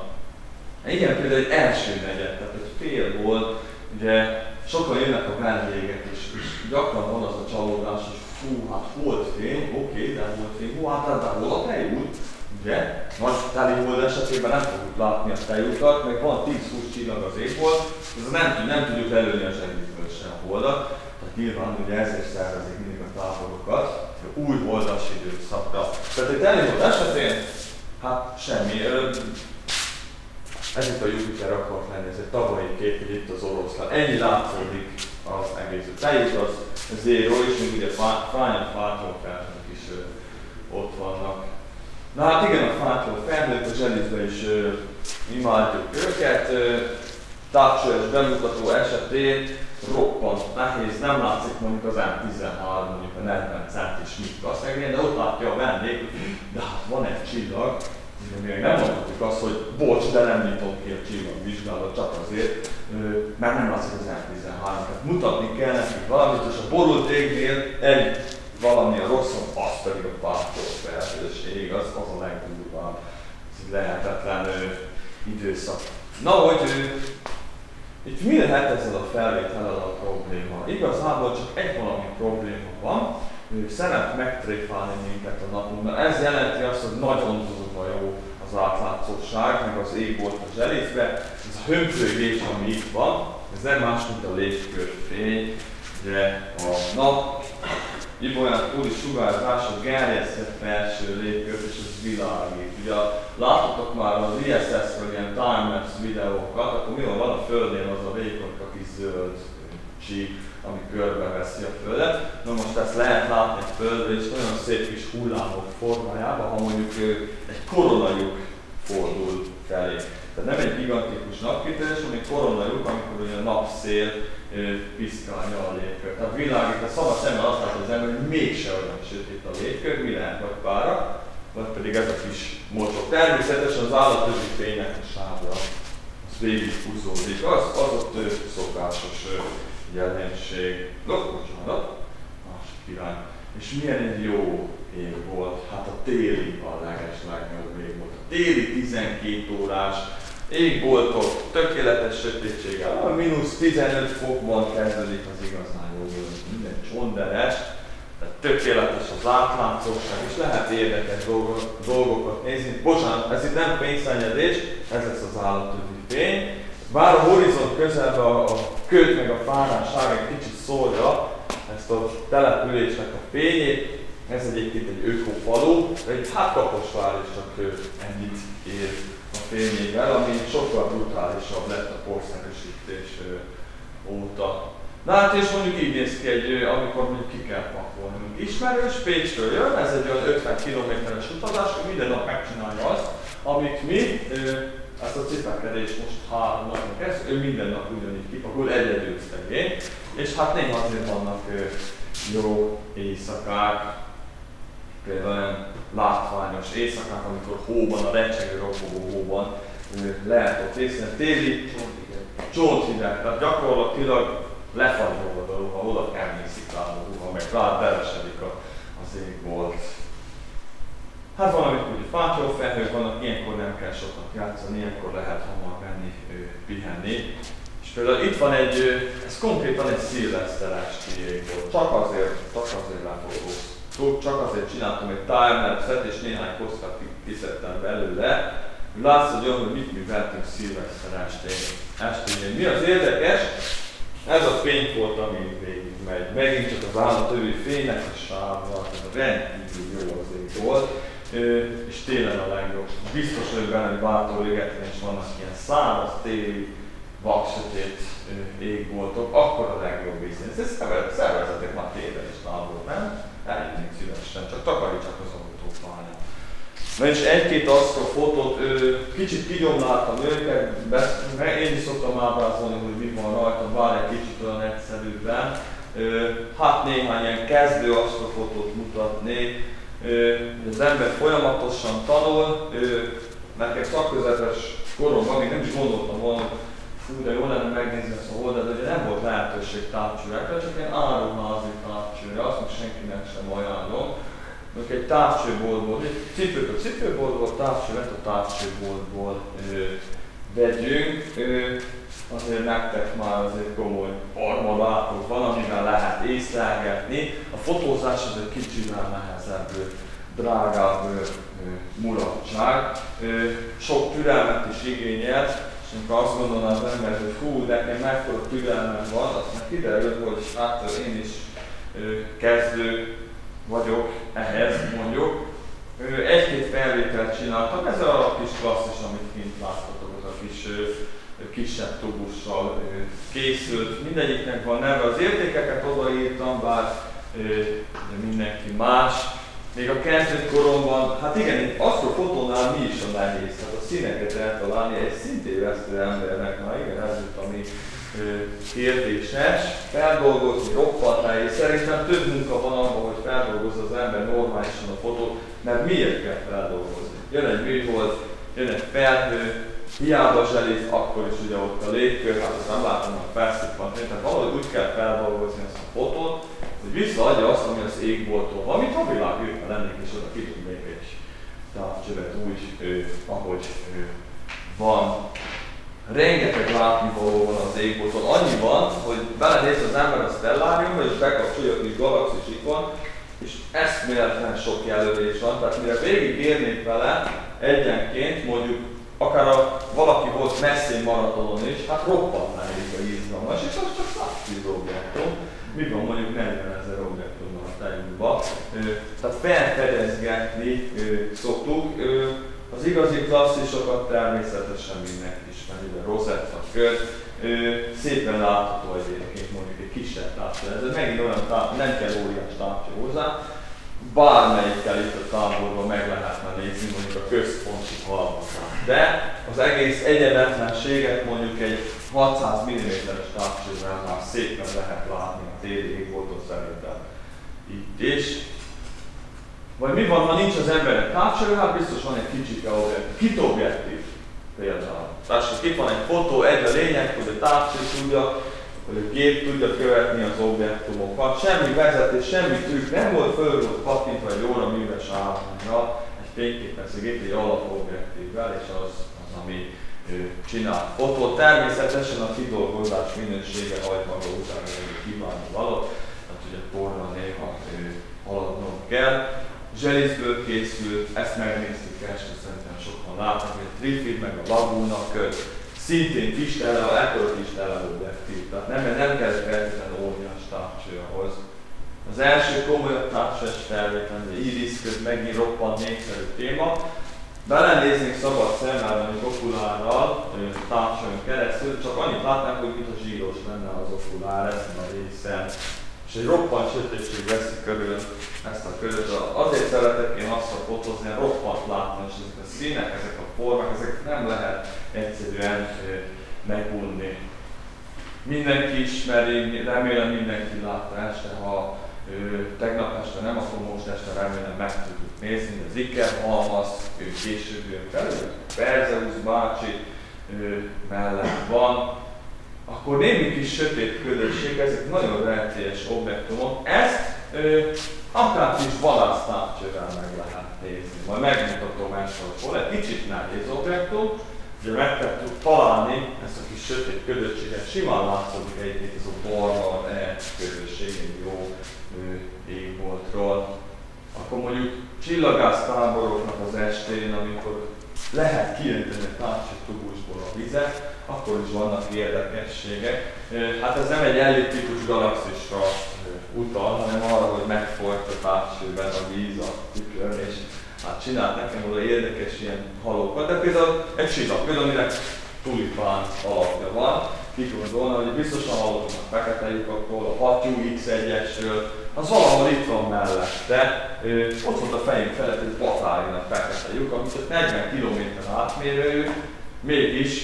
Igen, például egy első negyed, tehát egy fél volt, ugye sokan jönnek a vendégek és gyakran van az a csalódás, hogy fú, hát volt fény, oké, de volt fény, hú, hát de hol a tejút, ugye? Nagy telihold esetében nem fogjuk látni a tejútat, meg van 10-20 csillag az égbolt, nem tudjuk lelőni a zsebükből sem a holdat, tehát nyilván ugye ezért szervezik mindig a táborokat, új holdas időszakra. Tehát egy telihold esetén, hát semmi. Ez itt a Jupiter akart lenni, ez egy tavalyi kép, hogy itt az oroszlán. Ennyi látszódik az egész. Teljük az zéro is, még ugye fátyol felnők is ott vannak. Na hát igen, a fátyol felnők, a zselitbe is imádjuk őket. Távcsőes bemutató esetén roppant nehéz, nem látszik mondjuk az M13, mondjuk a 40 centis mitkaszegén, de ott látja a vendég, de hát van egy csillag. Még nem mondhatjuk azt, hogy bocs, de nem nyitott ki a csillagvizsgálat csak azért, mert nem látszik az M13. Tehát mutatni kell nekünk valamit, és a borult égnél egy valami a rosszom, az pedig a bátorfelelősség, az a legdurvább, lehetetlen időszak. Na, hogy itt mi lehet ezzel a felvétellel a probléma? Igazából csak egy valami probléma van, szeret megtréfálni minket a napunkban. Ez jelenti azt, hogy nagyon durva jó az átlátszóság, meg az égbolt a zselészbe. Ez a hömpölygés, ami itt van, ez nem más, mint a légkörfény. Ugye a nap ibolyán túli sugárzása gerjesztett felső légkört, és ez világít. Ugye láttatok már az ISS-ről ilyen time-lapse videókat, akkor mi van a Földnél az a vékonyka kis zöld csík, ami körbeveszi a Földet. Na most ezt lehet látni a Földről, és nagyon szép kis hullámok formájában, ha mondjuk egy koronajuk fordul felé. Tehát nem egy gigantikus napkitörés, hanem egy koronajuk, amikor olyan napszél piszkálja a légkört. Tehát világít, a szabad szemmel azt látod az ember, hogy mégse olyan sötét a légkör, mi lehet, vagy pára, vagy pedig ez a kis mocsok. Természetesen az állatközi fénynek a sávra végig húzódik, az ott szokásos jelenség. Másik irány. És milyen egy jó év volt, hát a téli a legeslegnagyobb év volt. A téli 12 órás égboltok, tökéletes sötétséggel, a mínusz 15 fokban kezdődik az igazán jó év, minden csonderes, tehát tökéletes az átlátszóság, és lehet érdekes dolgokat nézni. Bocsánat, ez itt nem fényszennyezés, ez lesz az állatközi fény. Bár a horizont közelben a köt meg a fárásság egy kicsit szórja ezt a településnek a fényét, ez egyébként egy ökofalu, egy hát Kaposvár is csak ennyit ér a fényével, ami sokkal brutálisabb lett a korszerűsítés óta. Na hát és mondjuk így néz ki egy, amikor mondjuk ki kell pakolni. Ismerős Pécsről jön, ez egy olyan 50 km-es utazás, hogy minden nap megcsinálja azt, amit mi, ezt a cipekedés most 3 napnak kezd, ő minden nap ugyanígy kipakol, egyedül szegény, és hát néha azért vannak jó éjszakák, például látványos éjszakák, amikor hóban, a recsegő ropogó hóban lehet ott észre, téli csonthideg, tehát gyakorlatilag lefagyogod a ruha, oda elmészik rá a ruha, meg rá belesedik az égbolt. Hát van, amikor ugye fátyol felhők vannak, ilyenkor nem kell sokat játszani, ilyenkor lehet hamar menni, pihenni. És például itt van egy, ez konkrétan egy szilveszteres égbolt. Csak azért látom, csak azért csináltam egy timelapse-et és néhány kockát kiszedtem belőle, hogy látszod jól, hogy mit mi vettünk szilveszter estén. Mi az érdekes? Ez a fény volt, ami végigmegy. Megint csak az állatközi fénynek a sávra, rendkívül jó az égbolt. És télen a legjobb. Biztos, hogy benne egy Bátorligeten is vannak ilyen száraz, téli, vaksötét égboltok, akkor a legjobb bizony. Ez szervezetek már télen is nálból, nem? Eljönnék szívesen, csak takarítsák az autópályát. Na és egy-két asztrofotót kicsit kigyomláltam őket, én is szoktam ábrázolni, hogy mi van rajta, bár egy kicsit olyan egyszerűbben. Hát néhány ilyen kezdő asztrofotót mutatnék. Az ember folyamatosan tanul, nekem szakközepes koromban még nem is gondoltam volna, hogy de jó lenne megnézni ezt a holdat, de ugye nem volt lehetőség távcsőrekre, csak ilyen áruházi távcsőre, azt még senkinek sem ajánlom. Mondjuk egy távcsőboltból, cipőt a cipőboltból, távcsövet a távcsőboltból vegyünk. Azért nektek már azért komoly armalátok van, amivel lehet észlelgetni. A fotózás az egy kicsivel nehezebb, drágább mulatság. Sok türelmet is igényel, és amikor azt gondolná az ember, hogy hú, nekem mekkora türelmem van, aztán kiderül, hogy hát én is kezdő vagyok ehhez, mondjuk. Egy-két felvételt csináltam, ez a kis klasszis, amit kint láttatok, az a kis kisebb tubussal készült. Mindegyiknek van neve, az értékeket odaírtam, bár mindenki más. Még a kezdőkoromban, hát igen, itt asztrofotónál mi is a nehéz, hát a színeket eltalálni egy szintévesztő embernek, na igen, ez itt, ami kérdéses. Feldolgozni roppant nehéz, szerintem több munka van abban, hogy feldolgozza az ember normálisan a fotót, mert miért kell feldolgozni? Jön egy műhold, jön egy felhő, hiába zseléz, akkor is ugye ott a légkör, hát azt nem látom, hogy felszippanni, tehát valahogy úgy kell feldolgozni ezt a fotót, hogy visszaadja azt, ami az égbolton van, mint a világ őkben lennék, és oda ki tudnék egy távcsövet úgy, ahogy van. Rengeteg látnivaló van az égbolton, annyi van, hogy belenéz az ember a sztelláriumba, és bekapcsolja a kis galaxis ikon, és eszméletlen sok jelölés van, tehát mire végigérnék vele egyenként, mondjuk akár valaki volt messzén maratonon is, hát roppant nehéz a izgalmas, és az csak 110 objektum, mi van mondjuk 40 000 objektumban a tejünkben. Tehát felfedezgetni szoktuk, az igazi klasszisokat természetesen mindenki ismeri, de Rosetta kör, szépen látható egyébként mondjuk egy kisebb távcső, ez megint olyan távcső, nem kell óriás távcső hozzá, bármelyikkel itt a táborban meg lehetne nézni mondjuk a központi halmazát. De az egész egyenletlenséget mondjuk egy 600 mm-es távcsővel már szépen lehet látni a téli égboltot szerintem itt is. Vagy mi van, ha nincs az emberek távcsővel, hát biztos van egy kicsike objektív, kitobjektív például. Tehát itt van egy fotó, egy a lényeg, hogy a távcső tudja, hogy a gép tudja követni az objektumokat. Semmi vezetés, semmi trükk, nem volt fölről kattintva egy óra műves állományra, egy fényképezőgép, egy alapobjektívvel, és az ami csinál fotót. Természetesen a kidolgozás minősége hagy maga után, hogy kívánni való, tehát ugye porra néha haladnunk kell. Zselicből készült, ezt megnéztük este, szerintem sokan látnak, hogy a Trifid meg a Laguna költ. Szintén kistele, ekkor kistele objektív, tehát nem kell feltétlenül óriás távcső ahhoz. Az első komolyabb távcsős felvétel, az Iris köz megint roppant népszerű téma. Belenéznék szabad szemmel, mondjuk okulárral, távcsőn keresztül, csak annyit látnánk, hogy mintha zsíros lenne az okulár, ez a részen. És egy roppant sötétség veszi körül ezt a köröt. Azért szeretek én azt a fotózni, a roppant látni, és ezek a színek, ezek a formák, ezek nem lehet egyszerűen megunni. Mindenki ismeri, remélem mindenki látta este, ha tegnap este nem, akkor most este remélem meg tudjuk nézni, az Ikerhalmaz, ő később felül, Perseidák bácsi mellett van. Akkor némi kis sötét ködösség, ezek nagyon rejtélyes objektumok, ezt akár kis vadásztávcsővel meg lehet nézni. Majd megmutatom ezt, hogy egy kicsit nehéz objektum, ugye meg kell találni ezt a kis sötét ködösséget, simán látszódik egyébként ez a barna ködösség egy jó égboltról. Akkor mondjuk csillagásztáboroknak az estén, amikor lehet kiönteni a távcső tubusból a vizet, akkor is vannak érdekességek. Hát ez nem egy elliptikus galaxisra utal, hanem arra, hogy megfolyt a távcsőben a víz a tükörön, és hát csinált nekem oda érdekes ilyen halókat. De például egy csillag, például aminek tulipán alapja van. Kigondolna, hogy biztosan hallottam a fekete lyukaktól, a hattyú X1-esről, az valahol itt van mellette. Ott volt a fejünk felett egy batálion a fekete lyuk, amit 40 km átmérőjük, mégis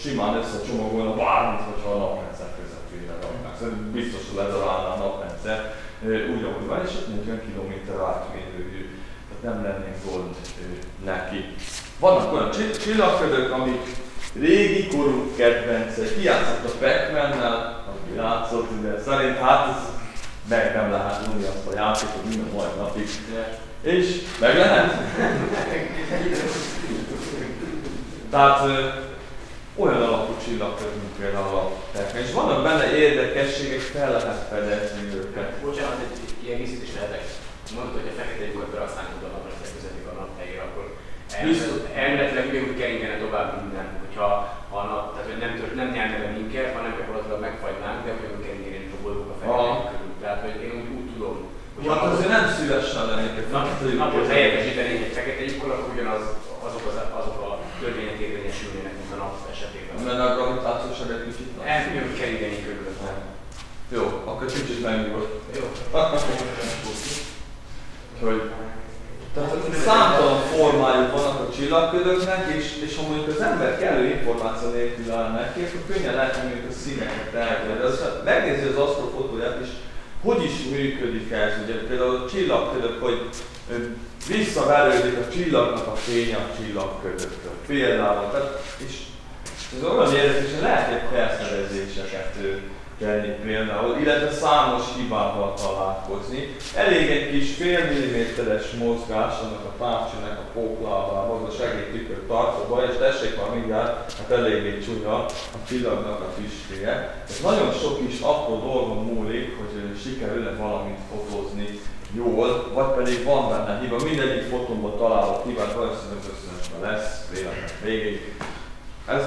simán összecsomagolna bármit, hogyha a naprendszer közepére raknák. Szerintem biztos, hogy ledarálná a naprendszer ugyanúgy van, és ott 40 km átmérőjük. Tehát nem lennénk gond neki. Vannak olyan csillagködök, amik régi korú kedvencek, kijátszott a Pac-Man-nel, aki látszott, ugye szerint hát ez meg nem lehet unni azt a játékot minden mai napig. És meg lehet? Tehát olyan alapú csillagköd, mint például a Pac-Man. És vannak benne érdekességek, fel lehet fedezni őket. Bocsánat, egy kiegészítés lehetek. Mondod, hogy a fekete lyukat használunk a naprendszer közelébe a nap helyére, akkor elméletileg ugyanúgy keringene tovább minden, hogyha a nap, tehát hogy nem nyelne minket, hanem gyakorlatilag megfagynánk, de ugyanúgy keringénénk a bolygók a fekete körül. Tehát, hogy én úgy tudom. Hát azért nem szívesen lennék egy napot helyesítenék egy fekete lyukkal, akkor ugyanaz azok a törvények érvényesülnének, mint a nap esetében. Mert a gravitációs erőt mit itt? El ugyanúgy keringénénk körül. Jó, akkor kicsit megnyugodt. Jó. Hogy tehát számtalan formájuk vannak a csillagködöknek, és ha mondjuk az ember kellő információ nélkül áll neki, akkor könnyen látni mondjuk a színeket elvédezni. Megnézi az asztrofotóját is, hogy is működik ez. Ugye például a csillagködök, hogy visszaverődik a csillagnak a fény a csillagködökről. Például, tehát, és ez olyan érdekes, hogy lehet egy felszerezéseket tenni például, illetve számos hibával találkozni. Elég egy kis fél milliméteres mozgás annak a távcsőnek a póklában, az a segédtükör tartóba, és tessék már mindjárt, hát eléggé csúnya a csillagnak a tüskéje. Ez nagyon sok is apró dolgon múlik, hogy sikerül-e valamit fotózni jól, vagy pedig van benne hiba. Mindegyik fotómban találok hibát, valószínűleg köszönösen lesz, véletlen végig.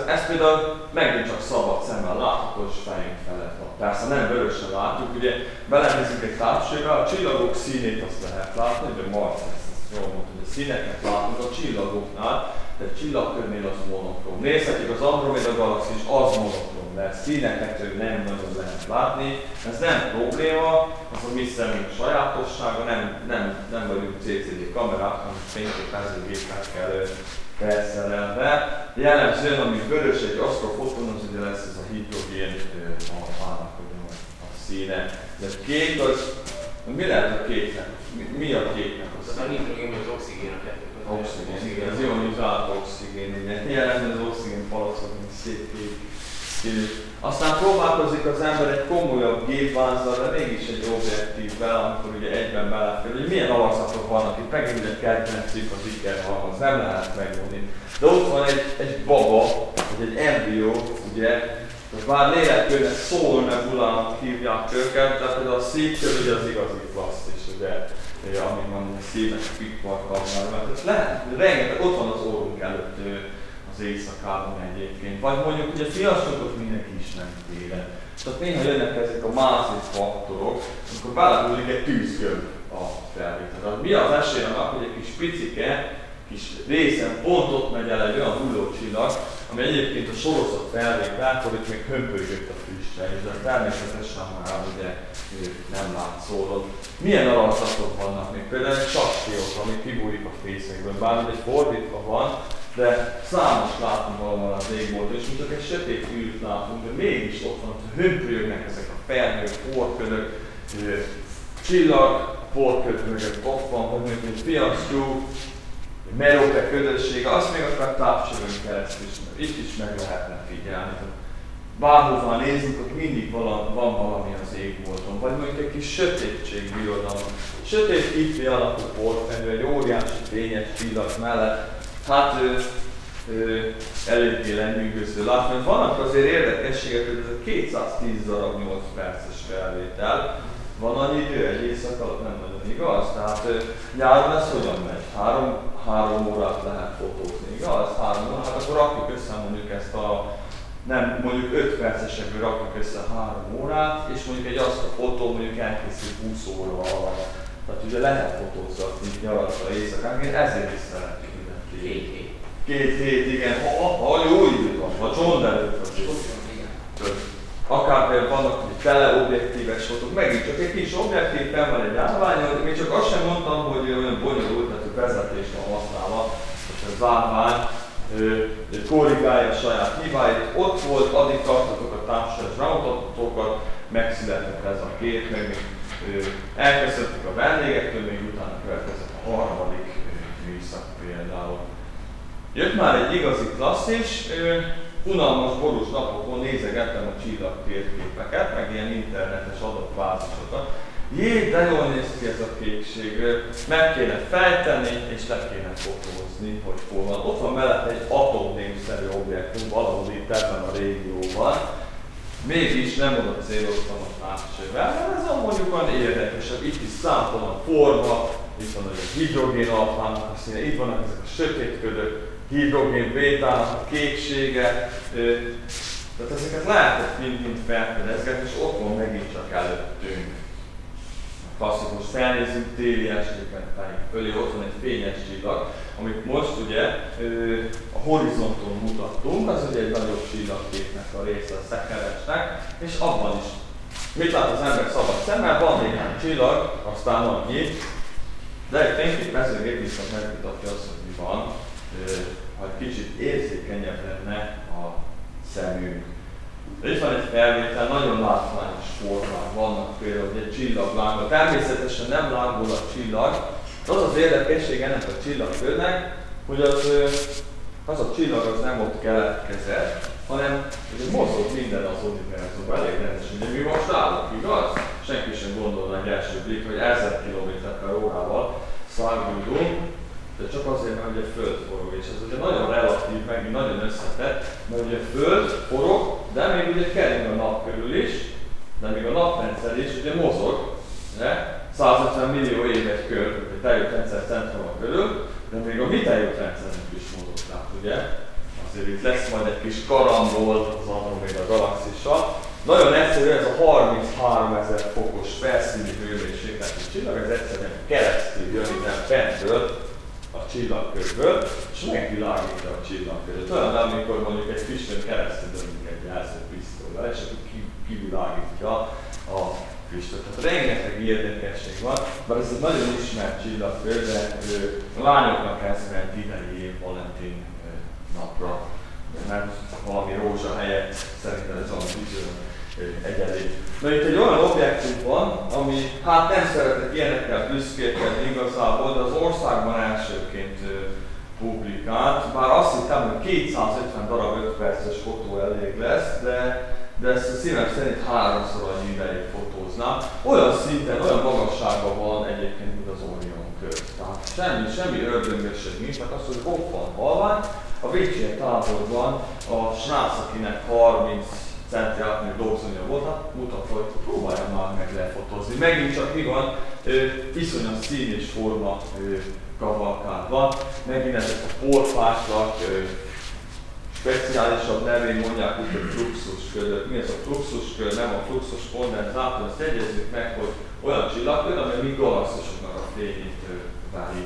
Ez például megint csak szabad szemmel látható, és fejünk felett van. Persze nem vörösen látjuk, ugye belenézzük egy távcsőbe, a csillagok színét azt lehet látni, ugye Mars, ezt jól mondtam, hogy a színeket látunk a csillagoknál, de a csillagkörnél az monokrom. Nézhetjük, az Androméda galaxis az monokrom, de ezt színeknek nem nagyon lehet látni. Ez nem probléma, az a mi szemünk sajátossága, nem vagyunk CCD kamerák, hanem fényképező gépekkel felszerelve. Jellemzően, ami vörös egy asztrofoton, az ugye lesz ez a hidrogén alfának a színe. De kék az, mi lehet a kéknek? Mi a kéknek a színe? A hidrogén vagy az oxigén a kettő. Oxigén, az ionizált oxigén, jellemző az oxigén palacok, mint szép színű. Aztán próbálkozik az ember egy komolyabb gépvázzal, de mégis egy objektívvel, amikor ugye egyben belefér, hogy milyen alakzatok vannak itt, megint egy kedvencük az Ikerhalmaz, nem lehet megvonni. De ott van egy baba, vagy egy embrió, ugye, most már léletkőnek szól, meg hullának hívják őket, tehát például a szívkör ugye az igazi klasszis, ugye. Amíg van széles pikparkarnál, mert ez lehet, rengeteg, ott van az orrunk előtt az éjszakában egyébként. Vagy mondjuk, hogy a fiaskokat mindenki is nem téve. Tehát néha jönnek ezek a másik faktorok, amikor belehullik egy tűzgömb a felvétel. Mi az esély annak, hogy egy kis picike, kis részen pont ott megy el egy olyan hullócsillag, ami egyébként a sorozat felvétel, akkor itt még hömpölygött a füstre, és de természetesen már ugye nem látszólod. Milyen alakzatok vannak még? Például egy sakkfiók, ami kibújik a fészekből, bár ugye fordítva van, de számos látnivalóval az égbolt, és mint csak egy sötét űrt látunk, de mégis ott van, hogy hömpölyögnek ezek a felhők, porködök, csillag, porköd mögött ott van, hogy mondjuk egy piasztyú, Merope közössége, azt még akár tápcsövön keresztül is, itt is meg lehetne figyelni. Bárhová nézzük, ott mindig van valami az égbolton, vagy mondjuk egy kis sötétség birodalom. Sötét hitvi alakú porfelhő, egy óriási fényes csillag mellett, hát eléggé lenyűgöző látni, mert vannak azért érdekességek, hogy ez a 210 darab 8 perces felvétel, van annyi idő egy éjszak alatt, nem nagyon igaz? Tehát nyáron ez hogyan megy? Három órát lehet fotózni, igaz? 3 órát, hát akkor rakjuk össze mondjuk ezt a, nem mondjuk 5 percesekből rakjuk össze 3 órát, és mondjuk egy azt a fotó mondjuk elkészül 20 óra alatt. Tehát ugye lehet fotózatni nyaratra éjszakánként, ezért is szeretjük mindenki. 2 hét. 2 hét, igen. Ha jó idő van, ha csond előtt vagy jó. Akár vannak teleobjektíves fotók, megint csak egy kis objektívben van egy állvány, még csak azt sem mondtam, hogy olyan bonyolult, tehát a vezetésben használva, és az állvány korrigálja a saját hibáit. Ott volt, addig tartottuk a távcsövön rámutatókat, megszületett ez a kép, meg még elköszöntük a vendégektől, még utána következett a 3. műszak például. Jött már egy igazi klasszis, unalmas borús napokon nézegettem a csillag térképeket, meg ilyen internetes adatbázisokat. Jé, de jól néz ki ez a kékség, meg kéne fejteni és le kéne fotózni, hogy hol van. Ott van mellett egy atomnépszerű objektum, valahol itt ebben a régióban. Mégis nem oda céloztam a távcsővel, ez a mondjuk van érdekesebb, itt is számtalan forma, itt van a hidrogén alfának a színe, itt vannak ezek a sötétködök, hidrogén bétának a kéksége, tehát ezeket lehetett mind-mind felfedezgetni, és ott van megint csak előttünk. Klasszikus, felnézzünk téli estéken fölé, ott van egy fényes csillag, amit most ugye a horizonton mutattunk, az ugye egy nagyobb csillagképnek a része, a szekeresnek, és abban is, mit lát az ember szabad szemmel, van néhány csillag, aztán van itt, de egy fényképezőgép viszont megmutatja azt, hogy mi van, ha egy kicsit érzékenyebb lenne a szemünk. Itt van egy felvétel, nagyon látványos formák vannak, például egy csillaglánga. Természetesen nem lángol a csillag, de az az érdekesség ennek a csillagkörnek, hogy az a csillag az nem ott keletkezett, hanem mozog minden az univerzumban, elég rendes, ugye mi most állunk, igaz? Senki sem gondolna egy első blik, hogy 1000 km/h száguldunk, de csak azért, mert ugye Föld forog, és ez ugye nagyon relatív, megint nagyon összetett, mert ugye Föld forog, de még ugye kering a nap körül is, de még a naprendszer is ugye mozog, ugye? 150 millió év egy kör, a tejútrendszer centruma körül, de még a mi tejútrendszerünk is mozog, tehát ugye? Azért itt lesz majd egy kis karambol az Androméda galaxissal. Nagyon egyszerű, ez a 33 000 fokos felszíni hőmérsékletű csillag, ez egyszerűen keresztül jön innen fentről, csillagkörből, és megvilágít a csillagkörből. Talán amikor mondjuk egy füstön keresztül döntünk egy jelzőpisztolyjal, és akkor kivilágítja a füstöt. Tehát rengeteg érdekesség van, bár ez egy nagyon ismert csillagkör, de lányoknak ezt ment idei év Valentin napra, mert valami rózsa helyett szerintem ez valami bizony. Egyedül. Na itt egy olyan objektum van, ami hát nem szeretek ilyenekkel büszkélkedni igazából, de az országban elsőként publikált, bár azt hittem, hogy 250 darab 5 perces fotó elég lesz, de ezt a szívem szerint 3-szor annyi ideig fotózná. Olyan szinten, olyan magasságban van egyébként, mint az Orion kör. Tehát semmi ördöngösség nincs, mert azt, hogy hoppan halvány, a végcsinek távolban a srác, akinek 30 centi átmérő dobszonya volt, hát mutatva, hogy próbáljam már meg lefotózni. Megint csak mi van, iszonyos szín és forma kavalkádban. Megint ezek a porpásnak speciálisabb nevén mondják úgy, hogy fluxuskör. Mi ez a fluxuskör? Nem a fluxus kondenzátor, ezt egyezzük meg, hogy olyan csillagkör, amely mi galaxisoknak a fényét váli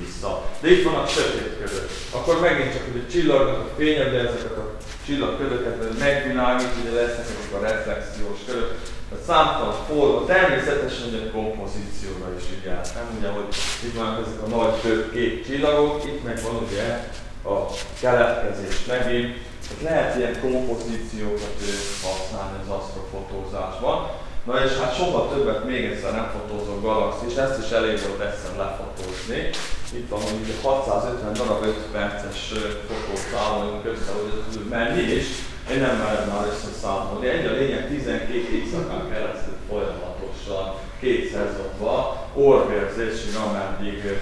vissza. De itt vannak sötétkörök. Akkor megint csak, hogy a csillagnak a fénye, de ezeket a csillagköröket megvilágít, ugye lesznek ezek a reflexiós körök. Tehát számtalan forma, természetesen ugye a kompozícióra is figyel. Nem ugye, hogy itt vannak ezek a nagy két csillagok, itt meg van ugye a keletkezés megint. Tehát lehet ilyen kompozíciókat használni az asztrofotózásban. Na és hát sokkal többet még egyszer nem fotózok galaxis, ezt is elég volt egyszer lefotózni. Itt van mondjuk 650 darab 5 perces fotót számolunk össze, hogy ez tud menni, és én nem merem már összeszámolni. Egy a lényeg 12 éjszakán keresztül folyamatosan, két szezonban, orvérzésig, ameddig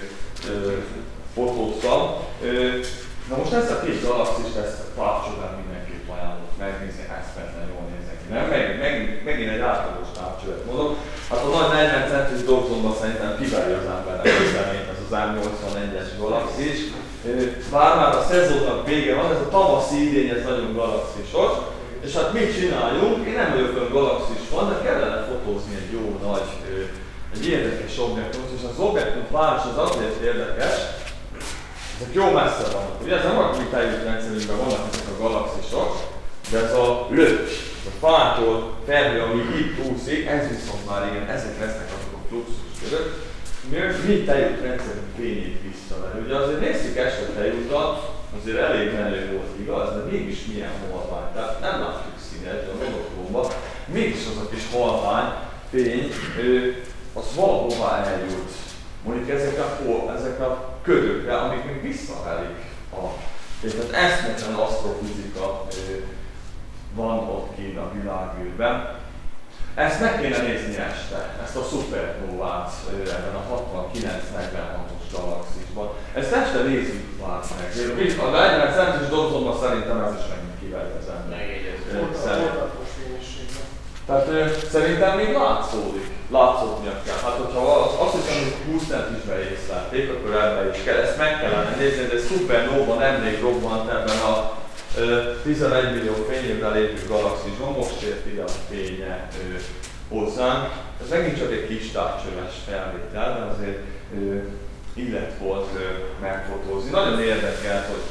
fotóztam. Na most ezt a két galaxist, ezt a párcsodán mindenképp ajánlott megnézni, ezt benne jól nézek ki. Megint egy átlagos távcsövet mondok. Hát a nagy 40 centis Dobsonban szerintem kiveri az embernek közleményt, ez az A81-es galaxis. Bár már a szezonnak vége van, ez a tavaszi idény, ez nagyon galaxisos. És hát mit csináljunk? Én nem vagyok olyan galaxis van, de kellene fotózni egy jó nagy, egy érdekes objektum. És az objektum város az azért érdekes, ezek jó messze vannak. Ugye ez nem a mi tájútrendszerünkben vannak ezek a galaxisok, de ez a löcs, a fától felhő, ami itt úszik, ez viszont már igen, ezek lesznek azok a fluxuskörök, mi tájútrendszerünk fényét visszaverő. Ugye azért nézzük ezt a tájútat, azért elég menő volt, igaz, de mégis milyen halvány, tehát nem látjuk színet a monokrómban, mégis az a kis halvány fény, az valahová eljut. Mondjuk ezek a ködökre, amik még visszaverik a... Tehát eszmetlen asztrofizika van ott kint a világűrben. Ezt meg kéne nézni este, ezt a szupernóvát ebben a 69-46-os galaxisban. Ezt este nézzük már meg. A 40 centis Dobsonban szerintem ez is megint kiveri az ember. Tehát szerintem még látszódnia kell. Hát hogyha azt hiszem, hogy 20 centisbe észlelték, akkor ebben is kell. Ezt meg kellene nézni, de szupernóva nemrég robbant ebben a 11 millió fényévre lévő galaxisban, most ért ide a fénye hozzánk. Ez megint csak egy kis távcsöves felvétel, de azért illet volt megfotózni. Nagyon érdekelt, hogy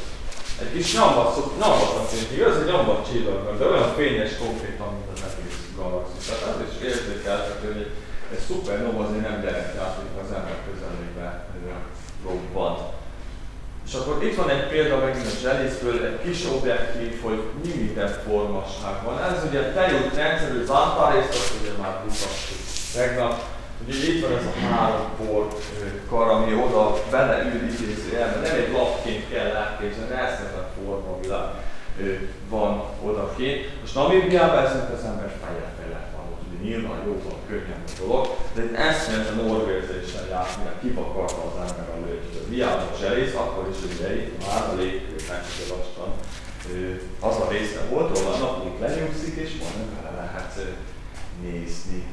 egy kis nyambatnak tűnik, igaz, egy nyambat csillagnak, de olyan fényes konkrétan, mint az egész galaxis. Tehát az is érzékelhető, hogy egy szupernóva azért nem gyerekjáték az ember közelébe robban. És akkor itt van egy példa megint a zselészből, egy kis objektív, hogy mi minden formasság van. Ez ugye tejút rendszerű zámpárészt, azt ugye már mutattuk tegnap. Ugye itt van ez a három por kar, ami oda beleül idézőjelben, nem egy lapként kell elképzelni, eszmetlen formavilág van odakint. Most Namibiában eszünk az ember fejjel van ott, ugye nyilván jóval könnyen a dolog, de egy eszmetlen orvérzéssel játszunk, mert kipakarta az ember a lőtől. Miálló a zselész, akkor is ugye itt már a légkörnek is lassan az a része volt, ahol a napunk lenyugszik és majdnem vele lehet nézni.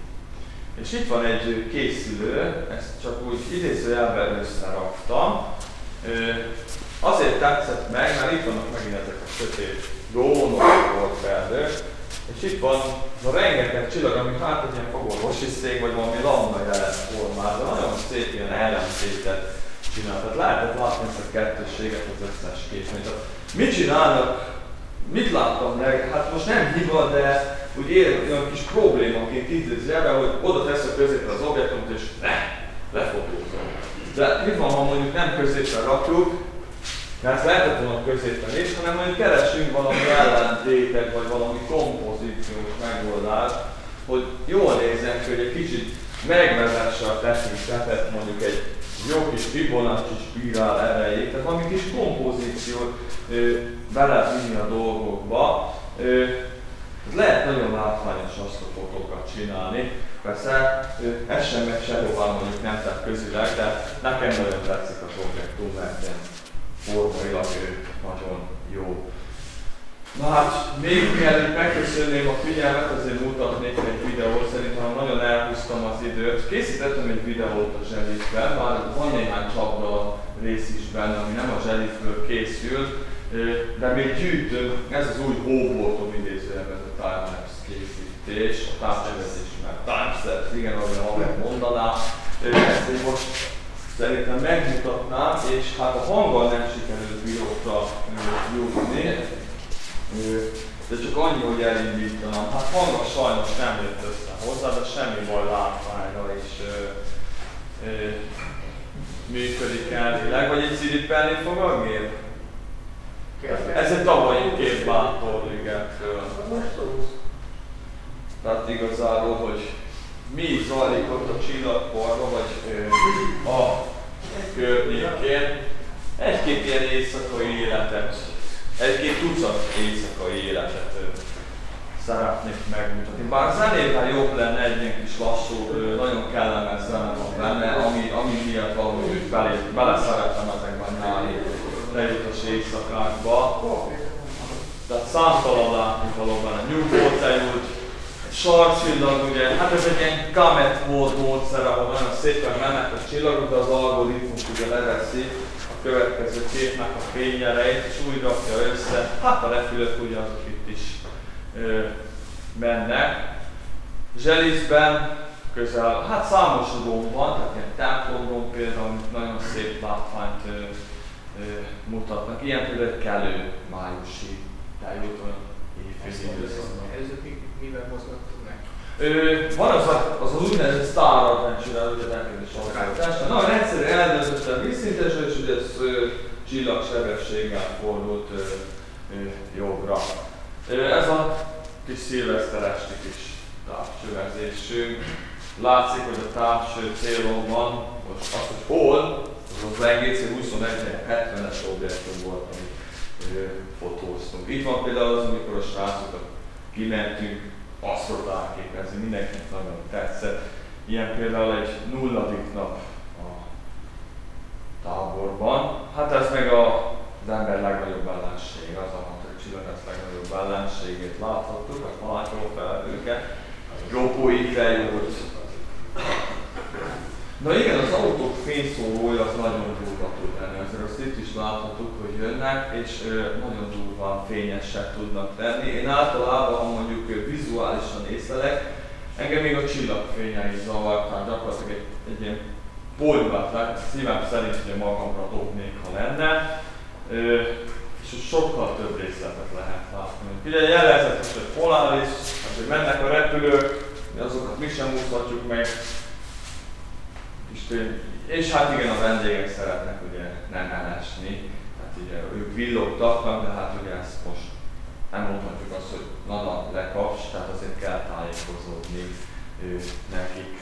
És itt van egy készülő, ezt csak úgy idézőjelben összeraktam. Azért tetszett meg, mert itt vannak megint ezek a sötét dónok, felhők, és itt van a rengeteg csillag, ami hát egy ilyen fogorvosi szék, vagy valami lambda jelet formál, de nagyon szép ilyen ellentétet csinál. Tehát lehetett látni ezt a kettősséget az összes képnél. Tehát mit csinálnak? Mit láttam meg? Hát most nem hiba, de úgy olyan kis problémaként idézőjelben, hogy oda tesz a középre az objektumot, és lefotózom. De mi van, ha mondjuk nem középen rakjuk, mert lehetett volna középen is, hanem mondjuk keresünk valami ellentétet, vagy valami kompozíciós megoldást, hogy jól nézzen ki, hogy egy kicsit megvezesse a tekintetet, mondjuk egy jó kis Fibonacci spirál erejét, tehát valami kis kompozíciót belevinni a dolgokba. Lehet nagyon látványos asztrofotókat csinálni, persze ez sem meg sehová mondjuk nem tett közileg, de nekem nagyon tetszik az objektum, mert ilyen formailag nagyon jó. Na hát, még mielőtt megköszönném a figyelmet, azért mutatnék egy videót, szerintem nagyon elhúztam az időt. Készítettem egy videót a Zselifben, már van néhány csapda rész is benne, ami nem a Zselifből készült, de még gyűjtöm, ez az új hóbortom idézőjelben a timelapse készítés, a tápnevezés meg timelapse, igen, ahogy a magát mondaná. Ezt én most szerintem megmutatnám, és hát a hanggal nem sikerült videókra jutni. De csak annyi, hogy elindítanám. Hát hanggal sajnos nem jött össze hozzá, de semmi baj, látványra is működik elvileg. Vagy egy szirippelni fog a gép? Ez egy tavalyi kép Bátorligetről. Tehát igazából, hogy mi zajlik ott a csillagparkban, vagy a környékén. Egy-két ilyen éjszakai életet, egy-két tucat éjszakai életet szeretnék megmutatni. Bár zenével jobb lenne egy ilyen kis lassú, nagyon kellemes zene van benne, ami miatt valahogy beleszerettem ezekben náli lejutas éjszakákba. Tehát számtalan látni valóban a nyugvóteljút, sarcsillag ugye, hát ez egy ilyen comet volt módszer, ahol nagyon szépen mennek a csillagok, de az algoritmus ugye leveszi a következő képnek a fényereit, és úgy rakja össze, hát a repülők ugyanazok itt is mennek. Zselicben közel, hát számos dom van, tehát ilyen templomdom például, amit nagyon szép látványt mutatnak. Ilyen például egy kellő májusi tájúton évféli időszakban. Ezek mivel mozgattuk meg? Van az úgynevezett Star Adventure, ugye repülés alkalmazása. Nagyon egyszerűen elnevezett a vízszintesre, és ugye ez csillagsebességgel fordult jobbra. Ez a kis szilveszteresti kis távcsövezésünk. Látszik, hogy a távcső célon van, most az, hogy hol, az egész 21-70-es objektum volt, amit fotóztunk. Itt van például az, amikor a srácokat kimentünk, azt ott elképezni, mindenkinek nagyon tetszett. Ilyen például egy nulladik nap a táborban. Hát ez meg az ember legnagyobb ellensége, az a hat csillagász legnagyobb ellenségét láthattuk, a falákról felelőket, a grópói feljót. Na igen, az autók fényszórója az nagyon durva tud lenni, azért azt itt is láthatjuk, hogy jönnek, és nagyon durván fényesek tudnak lenni. Én általában, ha mondjuk vizuálisan észlelek, engem még a csillagfénye is zavarták, gyakorlatilag egy ilyen polybát lát, szívem szerint ugye magamra dobnék, ha lenne. És sokkal több részletet lehet látni. Ugye jelezett, hogy poláris, hogy mennek a repülők, de azokat mi sem úszhatjuk meg. És hát igen, a vendégek szeretnek ugye nem elesni, tehát ugye ők villogtak, de hát ugye ezt most nem mondhatjuk azt, hogy na lekaps, tehát azért kell tájékozódni nekik.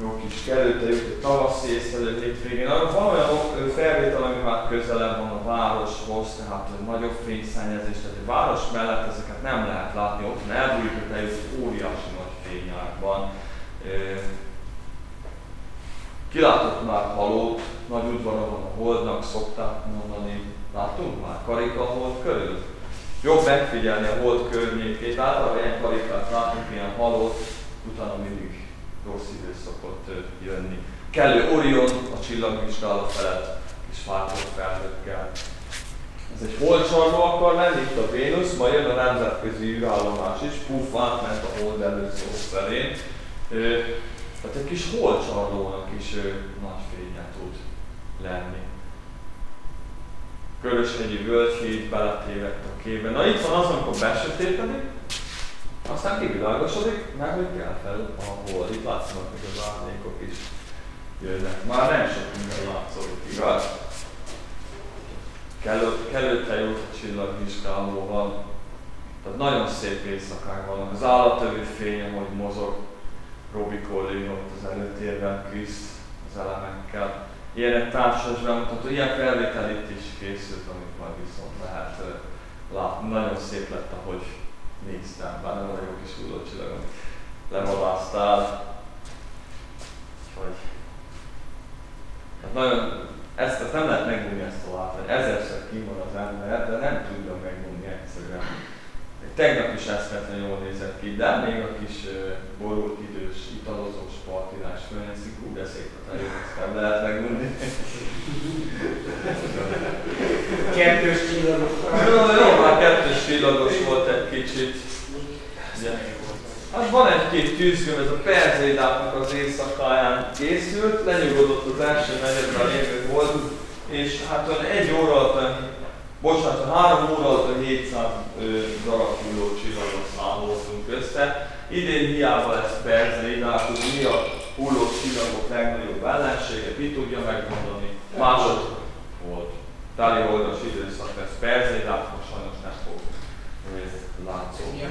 Jó kis kerültejük, hogy tavaszi észlelő hétvégén. Van olyan felvétel, ami már közelebb van a városhoz, tehát nagyobb fényszennyezés, tehát a város mellett ezeket nem lehet látni, ott elbújjuk a tejük óriási nagy fényárban. Kilátott már halót, nagy udvara van a holdnak, szokták mondani, láttunk már karika a hold körül? Jobb megfigyelni a hold környékét, általában ilyen karikát látunk, ilyen halót, utána mindig rossz idő szokott jönni. Kellő Orion a csillagvizsgálat felett, és fákott felhőkkel. Ez egy holdcsarnó akar lenni, itt a Vénusz, majd jön a nemzetközi űrállomás is, puff, átment a hold előszó felé. Tehát egy kis holcsarlónak is nagy fénye tud lenni. Köröshegyi völgyhíd beletévedt a képbe. Na itt van az, amikor besötétedik, aztán kivilágosodik, mert hogy kell fel a hold. Itt látszanak még az árnyékok is jönnek. Már nem sok minden látszódik, igaz? Kellőtre jót a csillagvizsgálóval. Tehát nagyon szép éjszakák vannak. Az állatövő fénye, hogy mozog. Robi Collin ott az előtérben, Krisz az elemekkel. Ilyenek társas bemutató, ilyen felvétel itt is készült, amit majd viszont lehet látni. Nagyon szép lett, ahogy néztem, bár nem olyan kis hullócsillagot levadásztál. Úgyhogy... nagyon... ezt nem lehet megmondni, ezt a látvány. Ezerszer ki van az ember, de nem tudom megmondni egyszerűen. Tegnap is eszmetlen jól nézett ki, de még a kis borult idős, italozós partinás fölnyeszik, hú, de szépen eljöttem, lehet megmondni. Kettős csillagos. Jó, már kettős csillagos volt egy kicsit. Hát van egy-két tűzköm, ez a Perseidáknak az éjszakáján készült, lenyugodott az első negyedben lévő volt, és hát egy óra alatt, bocsánat, 3 óra alatt 700 darab hullócsillagot számoltunk össze. Idén hiába lesz Perseidáknak, hogy mi a hullócsillagok legnagyobb ellensége, mi tudja megmondani. Másod volt. Táli oldas időszak lesz Perseidáknak, sajnos nem fog látszódni.